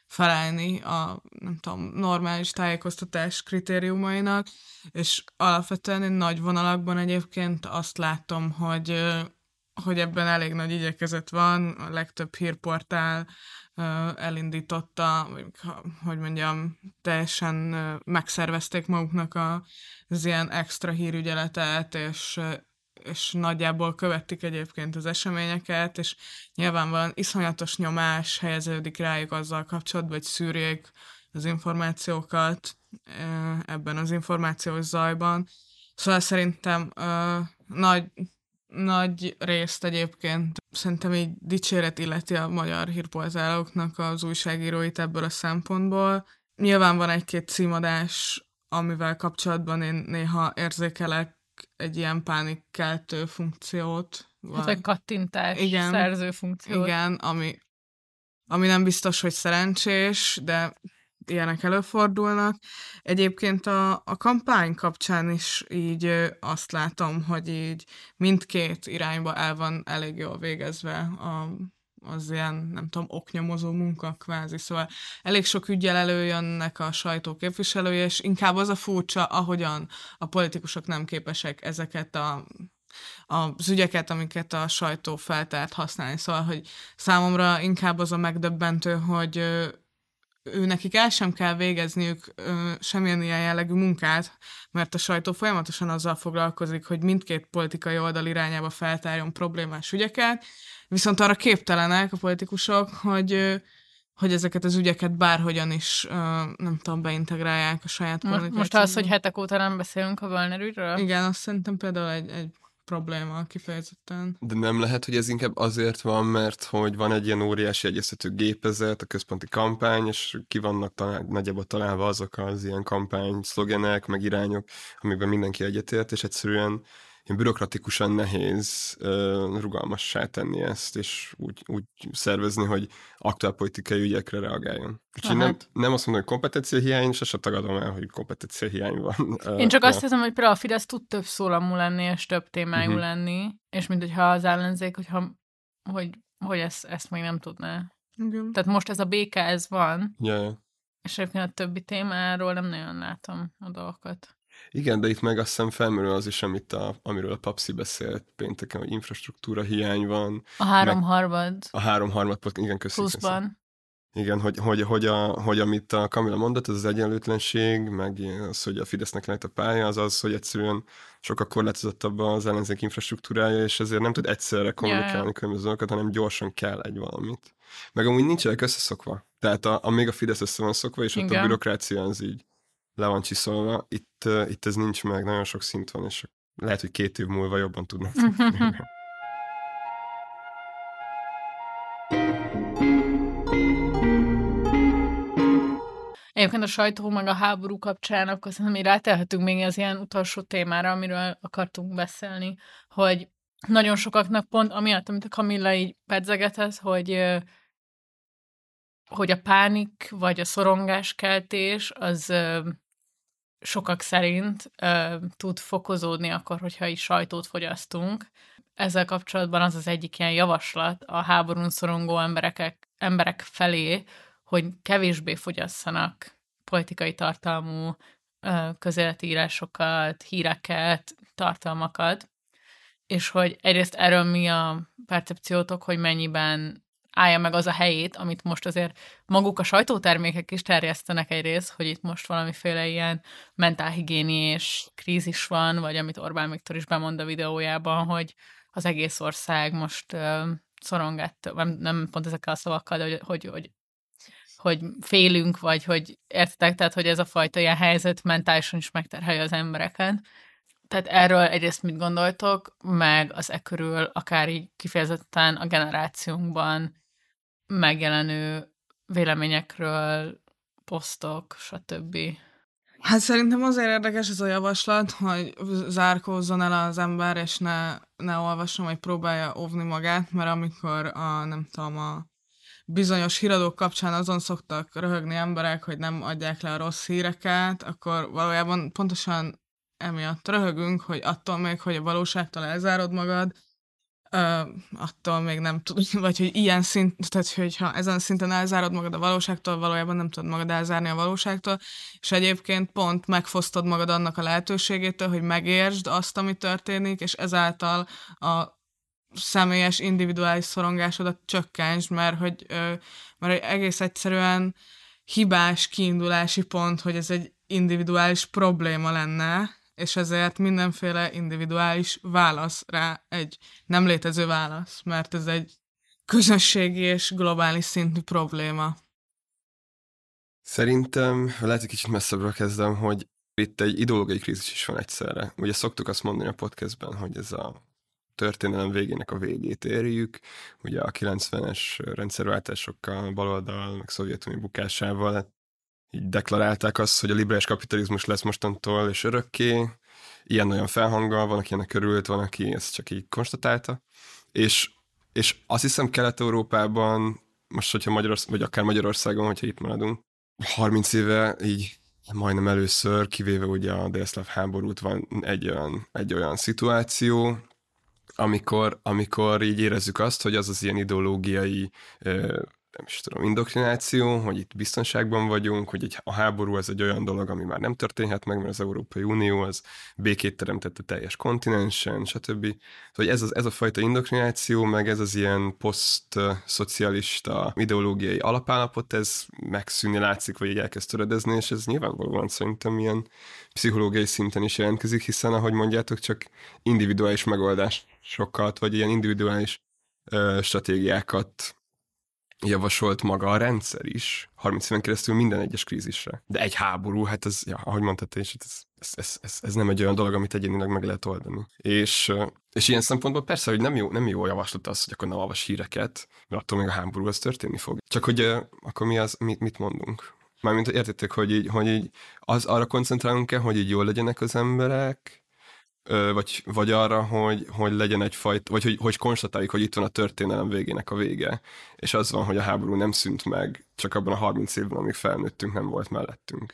felelni a nem tudom, normális tájékoztatás kritériumainak, és alapvetően én nagy vonalakban egyébként azt látom, hogy, uh, hogy ebben elég nagy igyekezet van, a legtöbb hírportál elindította, hogy mondjam, teljesen megszervezték maguknak az ilyen extra hírügyeletet, és, és nagyjából követik egyébként az eseményeket, és nyilvánvalóan iszonyatos nyomás helyeződik rájuk azzal kapcsolatban, hogy szűrjék az információkat, ebben az információs zajban. Szóval szerintem ö, nagy, nagy részt egyébként szerintem így dicséret illeti a magyar hírportáloknak az újságíróit ebből a szempontból. Nyilván van egy-két címadás, amivel kapcsolatban én néha érzékelek egy ilyen pánikkeltő funkciót. Hát vagy kattintás, igen, szerző funkciót. Igen, ami, ami nem biztos, hogy szerencsés, de ilyenek előfordulnak. Egyébként a, a kampány kapcsán is így azt látom, hogy így mindkét irányba el van elég jól végezve a, az ilyen, nem tudom, oknyomozó munka kvázi. Szóval elég sok üggyel előjönnek a sajtó képviselői, és inkább az a furcsa, ahogyan a politikusok nem képesek ezeket a az ügyeket, amiket a sajtó feltárt használni. Szóval, hogy számomra inkább az a megdöbbentő, hogy ő, ő nekik el sem kell végezniük ő, semmilyen ilyen jellegű munkát, mert a sajtó folyamatosan azzal foglalkozik, hogy mindkét politikai oldal irányába feltárjon problémás ügyeket, viszont arra képtelenek a politikusok, hogy, hogy ezeket az ügyeket bárhogyan is, nem tudom, beintegrálják a saját kommunikációt. Most az, hogy hetek óta nem beszélünk a Wallner ügyről? Igen, azt szerintem például egy, egy probléma kifejezetten. De nem lehet, hogy ez inkább azért van, mert hogy van egy ilyen óriási egyeztető gépezet, a központi kampány, és ki vannak talál, nagyjából találva azok az ilyen kampány szlogenek, meg irányok, amikben mindenki egyetért, és egyszerűen bürokratikusan nehéz uh, rugalmassá tenni ezt, és úgy, úgy szervezni, hogy aktuál politikai ügyekre reagáljon. Úgyhogy nem, nem azt mondom, hogy kompetenciahiány, és azt sem tagadom el, hogy kompetenciahiány van. Én csak azt hiszem, hogy például a Fidesz tud több szólamú lenni, és több témájú uh-huh. lenni, és mintha az ellenzék, hogyha, hogy, hogy ezt, ezt még nem tudná. Uh-huh. Tehát most ez a béke, ez van, yeah. és egyébként a többi témáról nem nagyon látom a dolgokat. Igen, de itt meg azt hiszem felmerül az is, amit a, amiről a Papsi beszélt pénteken, hogy infrastruktúra hiány van. A háromharmad. A háromharmad, igen, köszönöm. Pluszban. Igen, hogy, hogy, hogy, a, hogy amit a Kamilla mondott, az az egyenlőtlenség, meg az, hogy a Fidesznek lehet a pálya, az az, hogy egyszerűen sokkal korlátozottabb az ellenzék infrastruktúrája, és ezért nem tud egyszerre kommunikálni yeah. különböző dolgokat, hanem gyorsan kell egy valamit. Meg amúgy nincsenek összeszokva. Tehát a, a még a Fidesz össze van szokva, és igen. ott a bürokrácia az így le van csiszolva, itt, uh, itt ez nincs meg, nagyon sok szint van, és lehet, hogy két év múlva jobban tudnak. Egyébként a sajtó meg a háború kapcsán, akkor szerintem így rátelhetünk még az ilyen utolsó témára, amiről akartunk beszélni, hogy nagyon sokaknak pont, amiatt, amit a Kamilla így pedzegetett, hogy hogy a pánik vagy a szorongáskeltés az ö, sokak szerint ö, tud fokozódni akkor, hogyha is sajtót fogyasztunk. Ezzel kapcsolatban az az egyik ilyen javaslat a háborún szorongó emberek, emberek felé, hogy kevésbé fogyasszanak politikai tartalmú ö, közéleti írásokat, híreket, tartalmakat, és hogy egyrészt erről mi a percepciótok, hogy mennyiben állja meg az a helyét, amit most azért maguk a sajtótermékek is terjesztenek egyrészt, hogy itt most valamiféle ilyen mentálhigiéniás krízis van, vagy amit Orbán Viktor is bemond a videójában, hogy az egész ország most uh, szorongett, nem, nem pont ezekkel a szavakkal, de hogy, hogy, hogy, hogy félünk, vagy hogy értetek, tehát hogy ez a fajta ilyen helyzet mentálisan is megterhelje az embereken. Tehát erről egyrészt mit gondoltok, meg az e körül akár így kifejezetten a generációnkban megjelenő véleményekről, posztok, stb. Hát szerintem azért érdekes ez a javaslat, hogy zárkózzon el az ember, és ne, ne olvasson, vagy próbálja óvni magát, mert amikor a, nem tudom, a bizonyos híradók kapcsán azon szoktak röhögni emberek, hogy nem adják le a rossz híreket, akkor valójában pontosan emiatt röhögünk, hogy attól még, hogy a valóságtól elzárod magad, ö, attól még nem tudod, vagy hogy ilyen szint, tehát hogyha ezen szinten elzárod magad a valóságtól, valójában nem tudod magad elzárni a valóságtól, és egyébként pont megfosztod magad annak a lehetőségétől, hogy megértsd azt, ami történik, és ezáltal a személyes, individuális szorongásodat csökkentsd, mert hogy, ö, mert hogy egész egyszerűen hibás kiindulási pont, hogy ez egy individuális probléma lenne, és ezért mindenféle individuális válasz rá egy nem létező válasz, mert ez egy közösségi és globális szintű probléma. Szerintem, lehet, hogy kicsit messzebbről kezdem, hogy itt egy ideológiai krízis is van egyszerre. Ugye szoktuk azt mondani a podcastben, hogy ez a történelem végének a végét érjük. Ugye a kilencvenes rendszerváltásokkal, baloldal, meg Szovjetunió bukásával így deklarálták azt, hogy a liberális kapitalizmus lesz mostantól és örökké. Ilyen-olyan felhanggal, van, aki ennek örült, van, aki ezt csak így konstatálta. És, és azt hiszem Kelet-Európában, most, hogyha Magyarország, vagy akár Magyarországon, hogyha itt maradunk, harminc éve így majdnem először, kivéve ugye a délszláv háborút, van egy olyan, egy olyan szituáció, amikor, amikor így érezzük azt, hogy az az ilyen ideológiai, nem is tudom, indoktrináció, hogy itt biztonságban vagyunk, hogy egy, a háború ez egy olyan dolog, ami már nem történhet meg, mert az Európai Unió az békét teremtett a teljes kontinensen, stb. Szóval ez, az, ez a fajta indoktrináció, meg ez az ilyen poszt-szocialista ideológiai alapállapot, ez megszűnni látszik, vagy így elkezd töredezni, és ez nyilvánvalóan szerintem ilyen pszichológiai szinten is jelentkezik, hiszen ahogy mondjátok, csak individuális megoldásokat, vagy ilyen individuális ö, stratégiákat javasolt maga a rendszer is, harminc éven keresztül minden egyes krízisre. De egy háború, hát ez, ja, ahogy mondtad, és ez, ez, ez, ez nem egy olyan dolog, amit egyénileg meg lehet oldani. És, és ilyen szempontból persze, hogy nem jó, nem jó javaslat az, hogy akkor nem olvas híreket, mert attól még a háború az történni fog. Csak hogy akkor mi az, mit, mit mondunk? Mármint értettek, hogy így, hogy így az, arra koncentrálunk-e, hogy így jól legyenek az emberek, Vagy, vagy arra, hogy, hogy legyen egyfajta, vagy hogy, hogy konstatáljuk, hogy itt van a történelem végének a vége, és az van, hogy a háború nem szűnt meg, csak abban a harminc évben, amíg felnőttünk, nem volt mellettünk.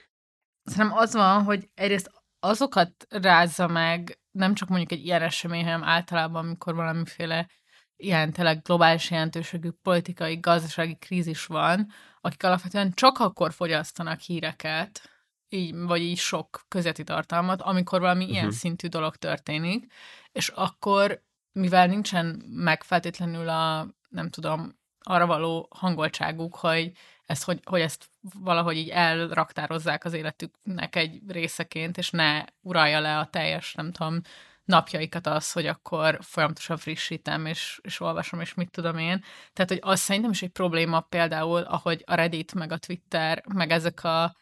Szerintem az van, hogy egyrészt azokat rázza meg, nem csak mondjuk egy ilyen esemény, hanem általában, amikor valamiféle ilyen tényleg globális jelentőségű politikai, gazdasági krízis van, akik alapvetően csak akkor fogyasztanak híreket, így, vagy így sok közeti tartalmat, amikor valami uh-huh. ilyen szintű dolog történik, és akkor, mivel nincsen megfeltétlenül a, nem tudom, arra való hangoltságuk, hogy ezt, hogy, hogy ezt valahogy így elraktározzák az életüknek egy részeként, és ne uralja le a teljes, nem tudom, napjaikat az, hogy akkor folyamatosan frissítem, és, és olvasom, és mit tudom én. Tehát, hogy az szerintem is egy probléma például, ahogy a Reddit, meg a Twitter, meg ezek a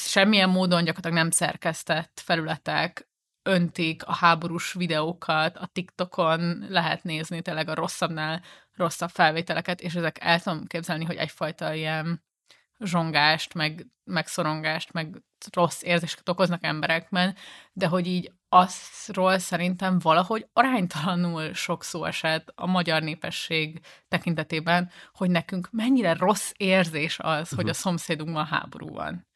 semmilyen módon gyakorlatilag nem szerkesztett felületek öntik a háborús videókat, a TikTokon lehet nézni tényleg a rosszabbnál rosszabb felvételeket, és ezek el tudom képzelni, hogy egyfajta ilyen zsongást, meg, meg szorongást, meg rossz érzéseket okoznak emberekben, de hogy így azról szerintem valahogy aránytalanul sok szó esett a magyar népesség tekintetében, hogy nekünk mennyire rossz érzés az, hogy a szomszédunkban háború van.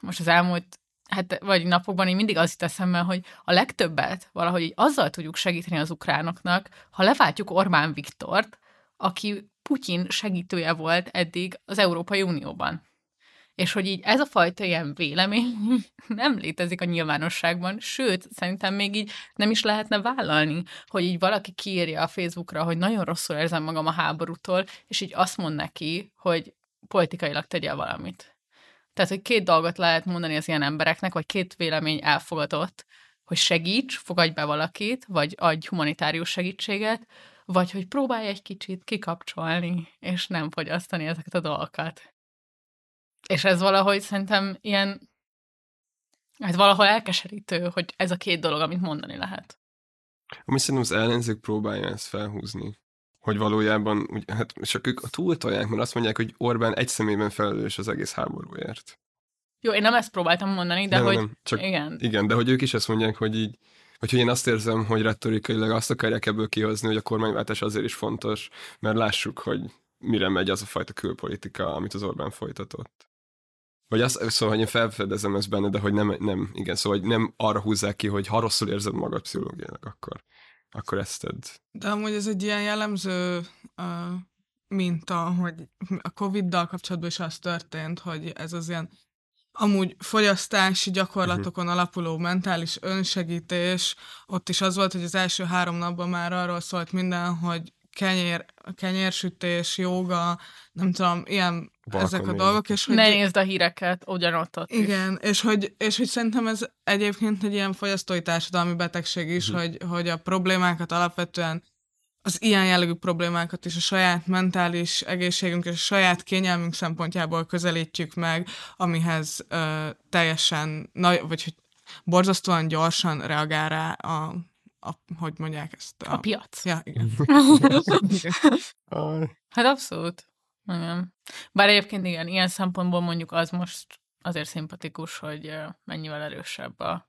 Most az elmúlt hát, vagy napokban én mindig az jut eszembe, hogy a legtöbbet valahogy így azzal tudjuk segíteni az ukránoknak, ha leváltjuk Orbán Viktort, aki Putyin segítője volt eddig az Európai Unióban. És hogy így ez a fajta ilyen vélemény nem létezik a nyilvánosságban, sőt, szerintem még így nem is lehetne vállalni, hogy így valaki kiírja a Facebookra, hogy nagyon rosszul érzem magam a háborútól, és így azt mond neki, hogy politikailag tegye valamit. Tehát, hogy két dolgot lehet mondani az ilyen embereknek, vagy két vélemény elfogadott, hogy segíts, fogadj be valakit, vagy adj humanitárius segítséget, vagy hogy próbálj egy kicsit kikapcsolni, és nem fogyasztani ezeket a dolgokat. És ez valahogy szerintem ilyen, hát valahol elkeserítő, hogy ez a két dolog, amit mondani lehet. Ami szerintem az ellenzék próbálja ezt felhúzni, hogy valójában, hát csak ők túltolják, mert azt mondják, hogy Orbán egy személyben felelős az egész háborúért. Jó, én nem ezt próbáltam mondani, de nem, hogy... Nem, csak, igen. igen, de hogy ők is ezt mondják, hogy így, vagy hogy én azt érzem, hogy retorikailag azt akarják ebből kihozni, hogy a kormányváltás azért is fontos, mert lássuk, hogy mire megy az a fajta külpolitika, amit az Orbán folytatott. Vagy azt, szóval, hogy én felfedezem ezt benne, de hogy nem, nem igen, szóval hogy nem arra húzzák ki, hogy ha rosszul érzed magad pszichológiailag, akkor, akkor ezt tedd. De amúgy ez egy ilyen jellemző uh, minta, hogy a Covid-dal kapcsolatban is az történt, hogy ez az ilyen amúgy fogyasztási gyakorlatokon uh-huh. alapuló mentális önsegítés, ott is az volt, hogy az első három napban már arról szólt minden, hogy kenyér, kenyérsütés, jóga, nem tudom, ilyen Balkan ezek a dolgok. És hogy ne nézd a híreket, ugyanott ott igen, és hogy, és hogy szerintem ez egyébként egy ilyen fogyasztói társadalmi betegség is, mm. hogy, hogy a problémákat alapvetően az ilyen jellegű problémákat is a saját mentális egészségünk és a saját kényelmünk szempontjából közelítjük meg, amihez ö, teljesen, nagy, vagy hogy borzasztóan gyorsan reagál rá a, a hogy mondják ezt? A, a piac. Ja, igen. Hát abszolút. Igen. Bár egyébként igen, ilyen szempontból mondjuk az most azért szimpatikus, hogy mennyivel erősebb a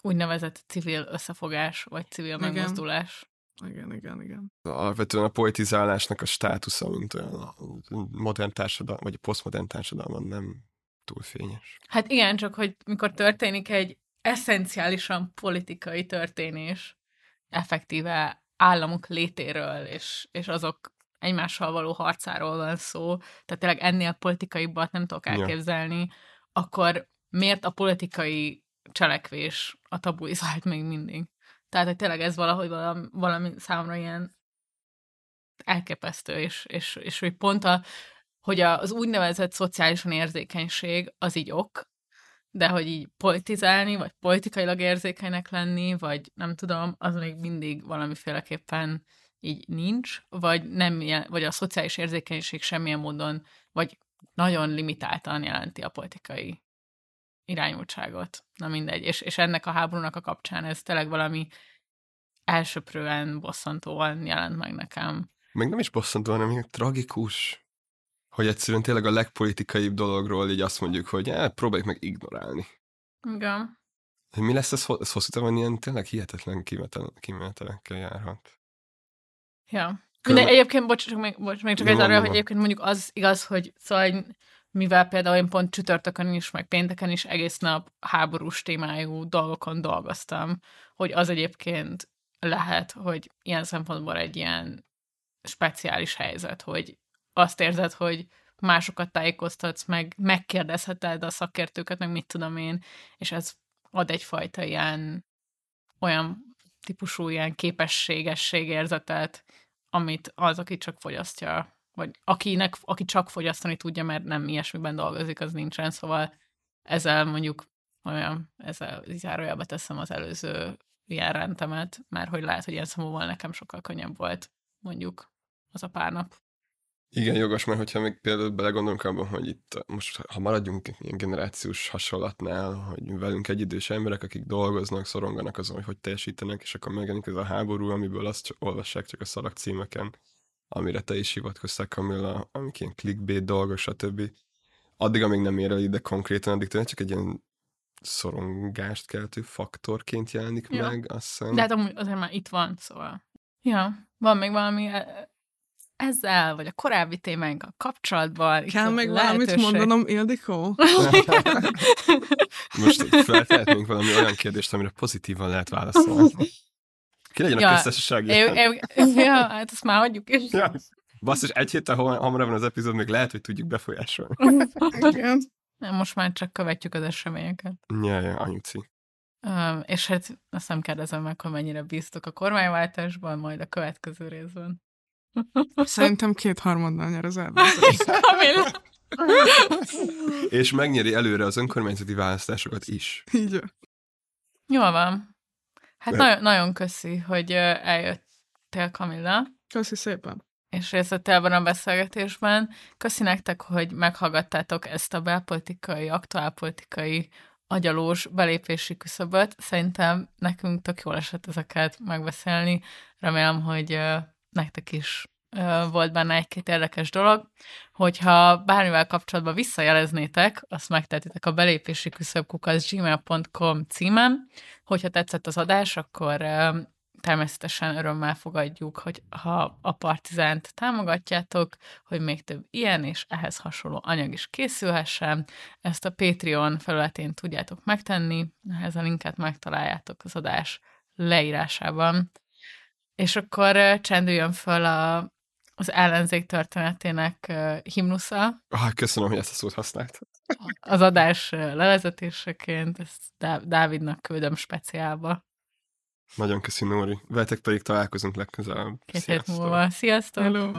úgynevezett civil összefogás, vagy civil igen. megmozdulás. Igen, igen, igen. Alapvetően a politizálásnak a státusza, mint olyan a modern társadalom, vagy a posztmodern társadalman nem túl fényes. Hát igen, csak hogy mikor történik egy eszenciálisan politikai történés, effektíve államok létéről, és, és azok egymással való harcáról van szó, tehát tényleg ennél politikaibbat nem tudok elképzelni, ja. akkor miért a politikai cselekvés a tabuizált még mindig? Tehát, hogy tényleg ez valahogy valami, valami számra ilyen elképesztő, és, és, és hogy pont a, hogy az úgynevezett szociálisan érzékenység az így ok, de hogy így politizálni, vagy politikailag érzékenynek lenni, vagy nem tudom, az még mindig valamiféleképpen így nincs, vagy, nem, vagy a szociális érzékenység semmilyen módon, vagy nagyon limitáltan jelenti a politikai irányultságot. Na mindegy. És, és ennek a háborúnak a kapcsán ez tényleg valami elsöprően bosszantóan jelent meg nekem. Meg nem is bosszantó, hanem még tragikus, hogy egyszerűen tényleg a legpolitikaibb dologról így azt mondjuk, hogy eh, próbáljuk meg ignorálni. Igen. Mi lesz ez, ez hosszú távon ilyen tényleg hihetetlen kimetelekkel járhat. Ja. De egyébként, bocs, csak még, bocs, még csak egy arra, hogy egyébként mondjuk az igaz, hogy szóval mivel például én pont csütörtökön is, meg pénteken is egész nap háborús témájú dolgokon dolgoztam, hogy az egyébként lehet, hogy ilyen szempontból egy ilyen speciális helyzet, hogy azt érzed, hogy másokat tájékoztatsz, meg megkérdezheted a szakértőket, meg mit tudom én, és ez ad egyfajta ilyen olyan típusú ilyen képességességérzetet, amit az, aki csak fogyasztja, vagy akinek, aki csak fogyasztani tudja, mert nem ilyesmiben dolgozik, az nincsen, szóval ezzel mondjuk olyan, ezzel zárójelbe teszem az előző ilyen rendemet, mert hogy lehet, hogy ilyen számúval nekem sokkal könnyebb volt mondjuk az a pár nap. Igen, jogos, mert hogyha még például belegondolunk abban, hogy itt most, ha maradjunk ilyen generációs hasonlatnál, hogy velünk egyidős emberek, akik dolgoznak, szoronganak azon, hogy hogy teljesítenek, és akkor megjelenik ez a háború, amiből azt csak olvassák csak a szalagcímeken, amire te is hivatkoztál, Kamilla, amik ilyen clickbait dolgok, stb. Addig, amíg nem ér el ide konkrétan, addig tényleg csak egy ilyen szorongást keltő faktorként jelenik ja. meg, azt hiszem. De hát amúgy azért már itt van, szóval. Ja, van még valami ezzel, vagy a korábbi témánkkal kapcsolatban. Kell meg valamit mondanom, Ildikó? Most feltehetnénk valami olyan kérdést, amire pozitívan lehet válaszolni. Ki legyen ja, a köztársaság? Ja, hát ezt már hagyjuk is. Ja. Basszus, egy héttel hamarabb van az epizód, még lehet, hogy tudjuk befolyásolni. Nem, most már csak követjük az eseményeket. Ja, ja, anyuci. Um, és hát azt nem kérdezem meg, hogy mennyire bíztok a kormányváltásban, majd a következő részben. Szerintem kétharmadnál nyer az elvesztés. És megnyeri előre az önkormányzati választásokat is. Így. Jól van. Hát nagyon, nagyon köszi, hogy eljöttél, Kamilla. Köszi szépen. És részlettel van a beszélgetésben. Köszi nektek, hogy meghallgattátok ezt a belpolitikai, aktuálpolitikai agyalós belépési küszöböt. Szerintem nekünk tök jól esett ezeket megbeszélni. Remélem, hogy nektek is volt benne egy-két érdekes dolog, hogyha bármivel kapcsolatban visszajeleznétek, azt megtehetitek a belépési küszöb kukac gmail pont com címen. Hogyha tetszett az adás, akkor természetesen örömmel fogadjuk, hogy ha a Partizánt támogatjátok, hogy még több ilyen és ehhez hasonló anyag is készülhessen. Ezt a Patreon felületén tudjátok megtenni, ehhez a linket megtaláljátok az adás leírásában. És akkor csendüljön föl a, az ellenzék történetének himnusza. Ah, köszönöm, hogy ezt a szót használtad. Az adás levezetéseként, ezt Dávidnak küldöm speciálba. Nagyon köszi, Nóri. Veletek pedig találkozunk legközelebb. Két hét múlva. Sziasztok! Hello.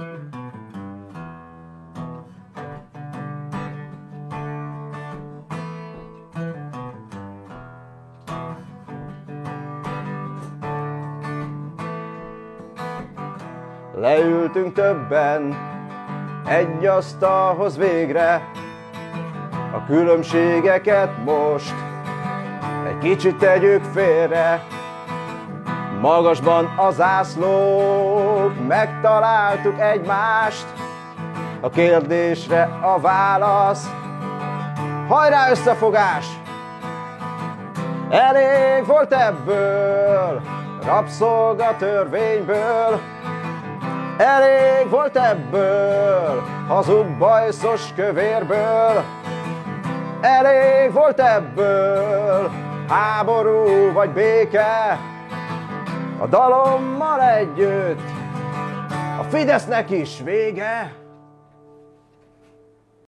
leültünk többen egy asztalhoz végre. A különbségeket most egy kicsit tegyük félre. Magasban a zászlók, megtaláltuk egymást. A kérdésre a válasz, hajrá összefogás! Elég volt ebből, rabszolgatörvényből. Elég volt ebből, hazug bajszos kövérből. Elég volt ebből, háború vagy béke. A dalommal együtt, a Fidesznek is vége.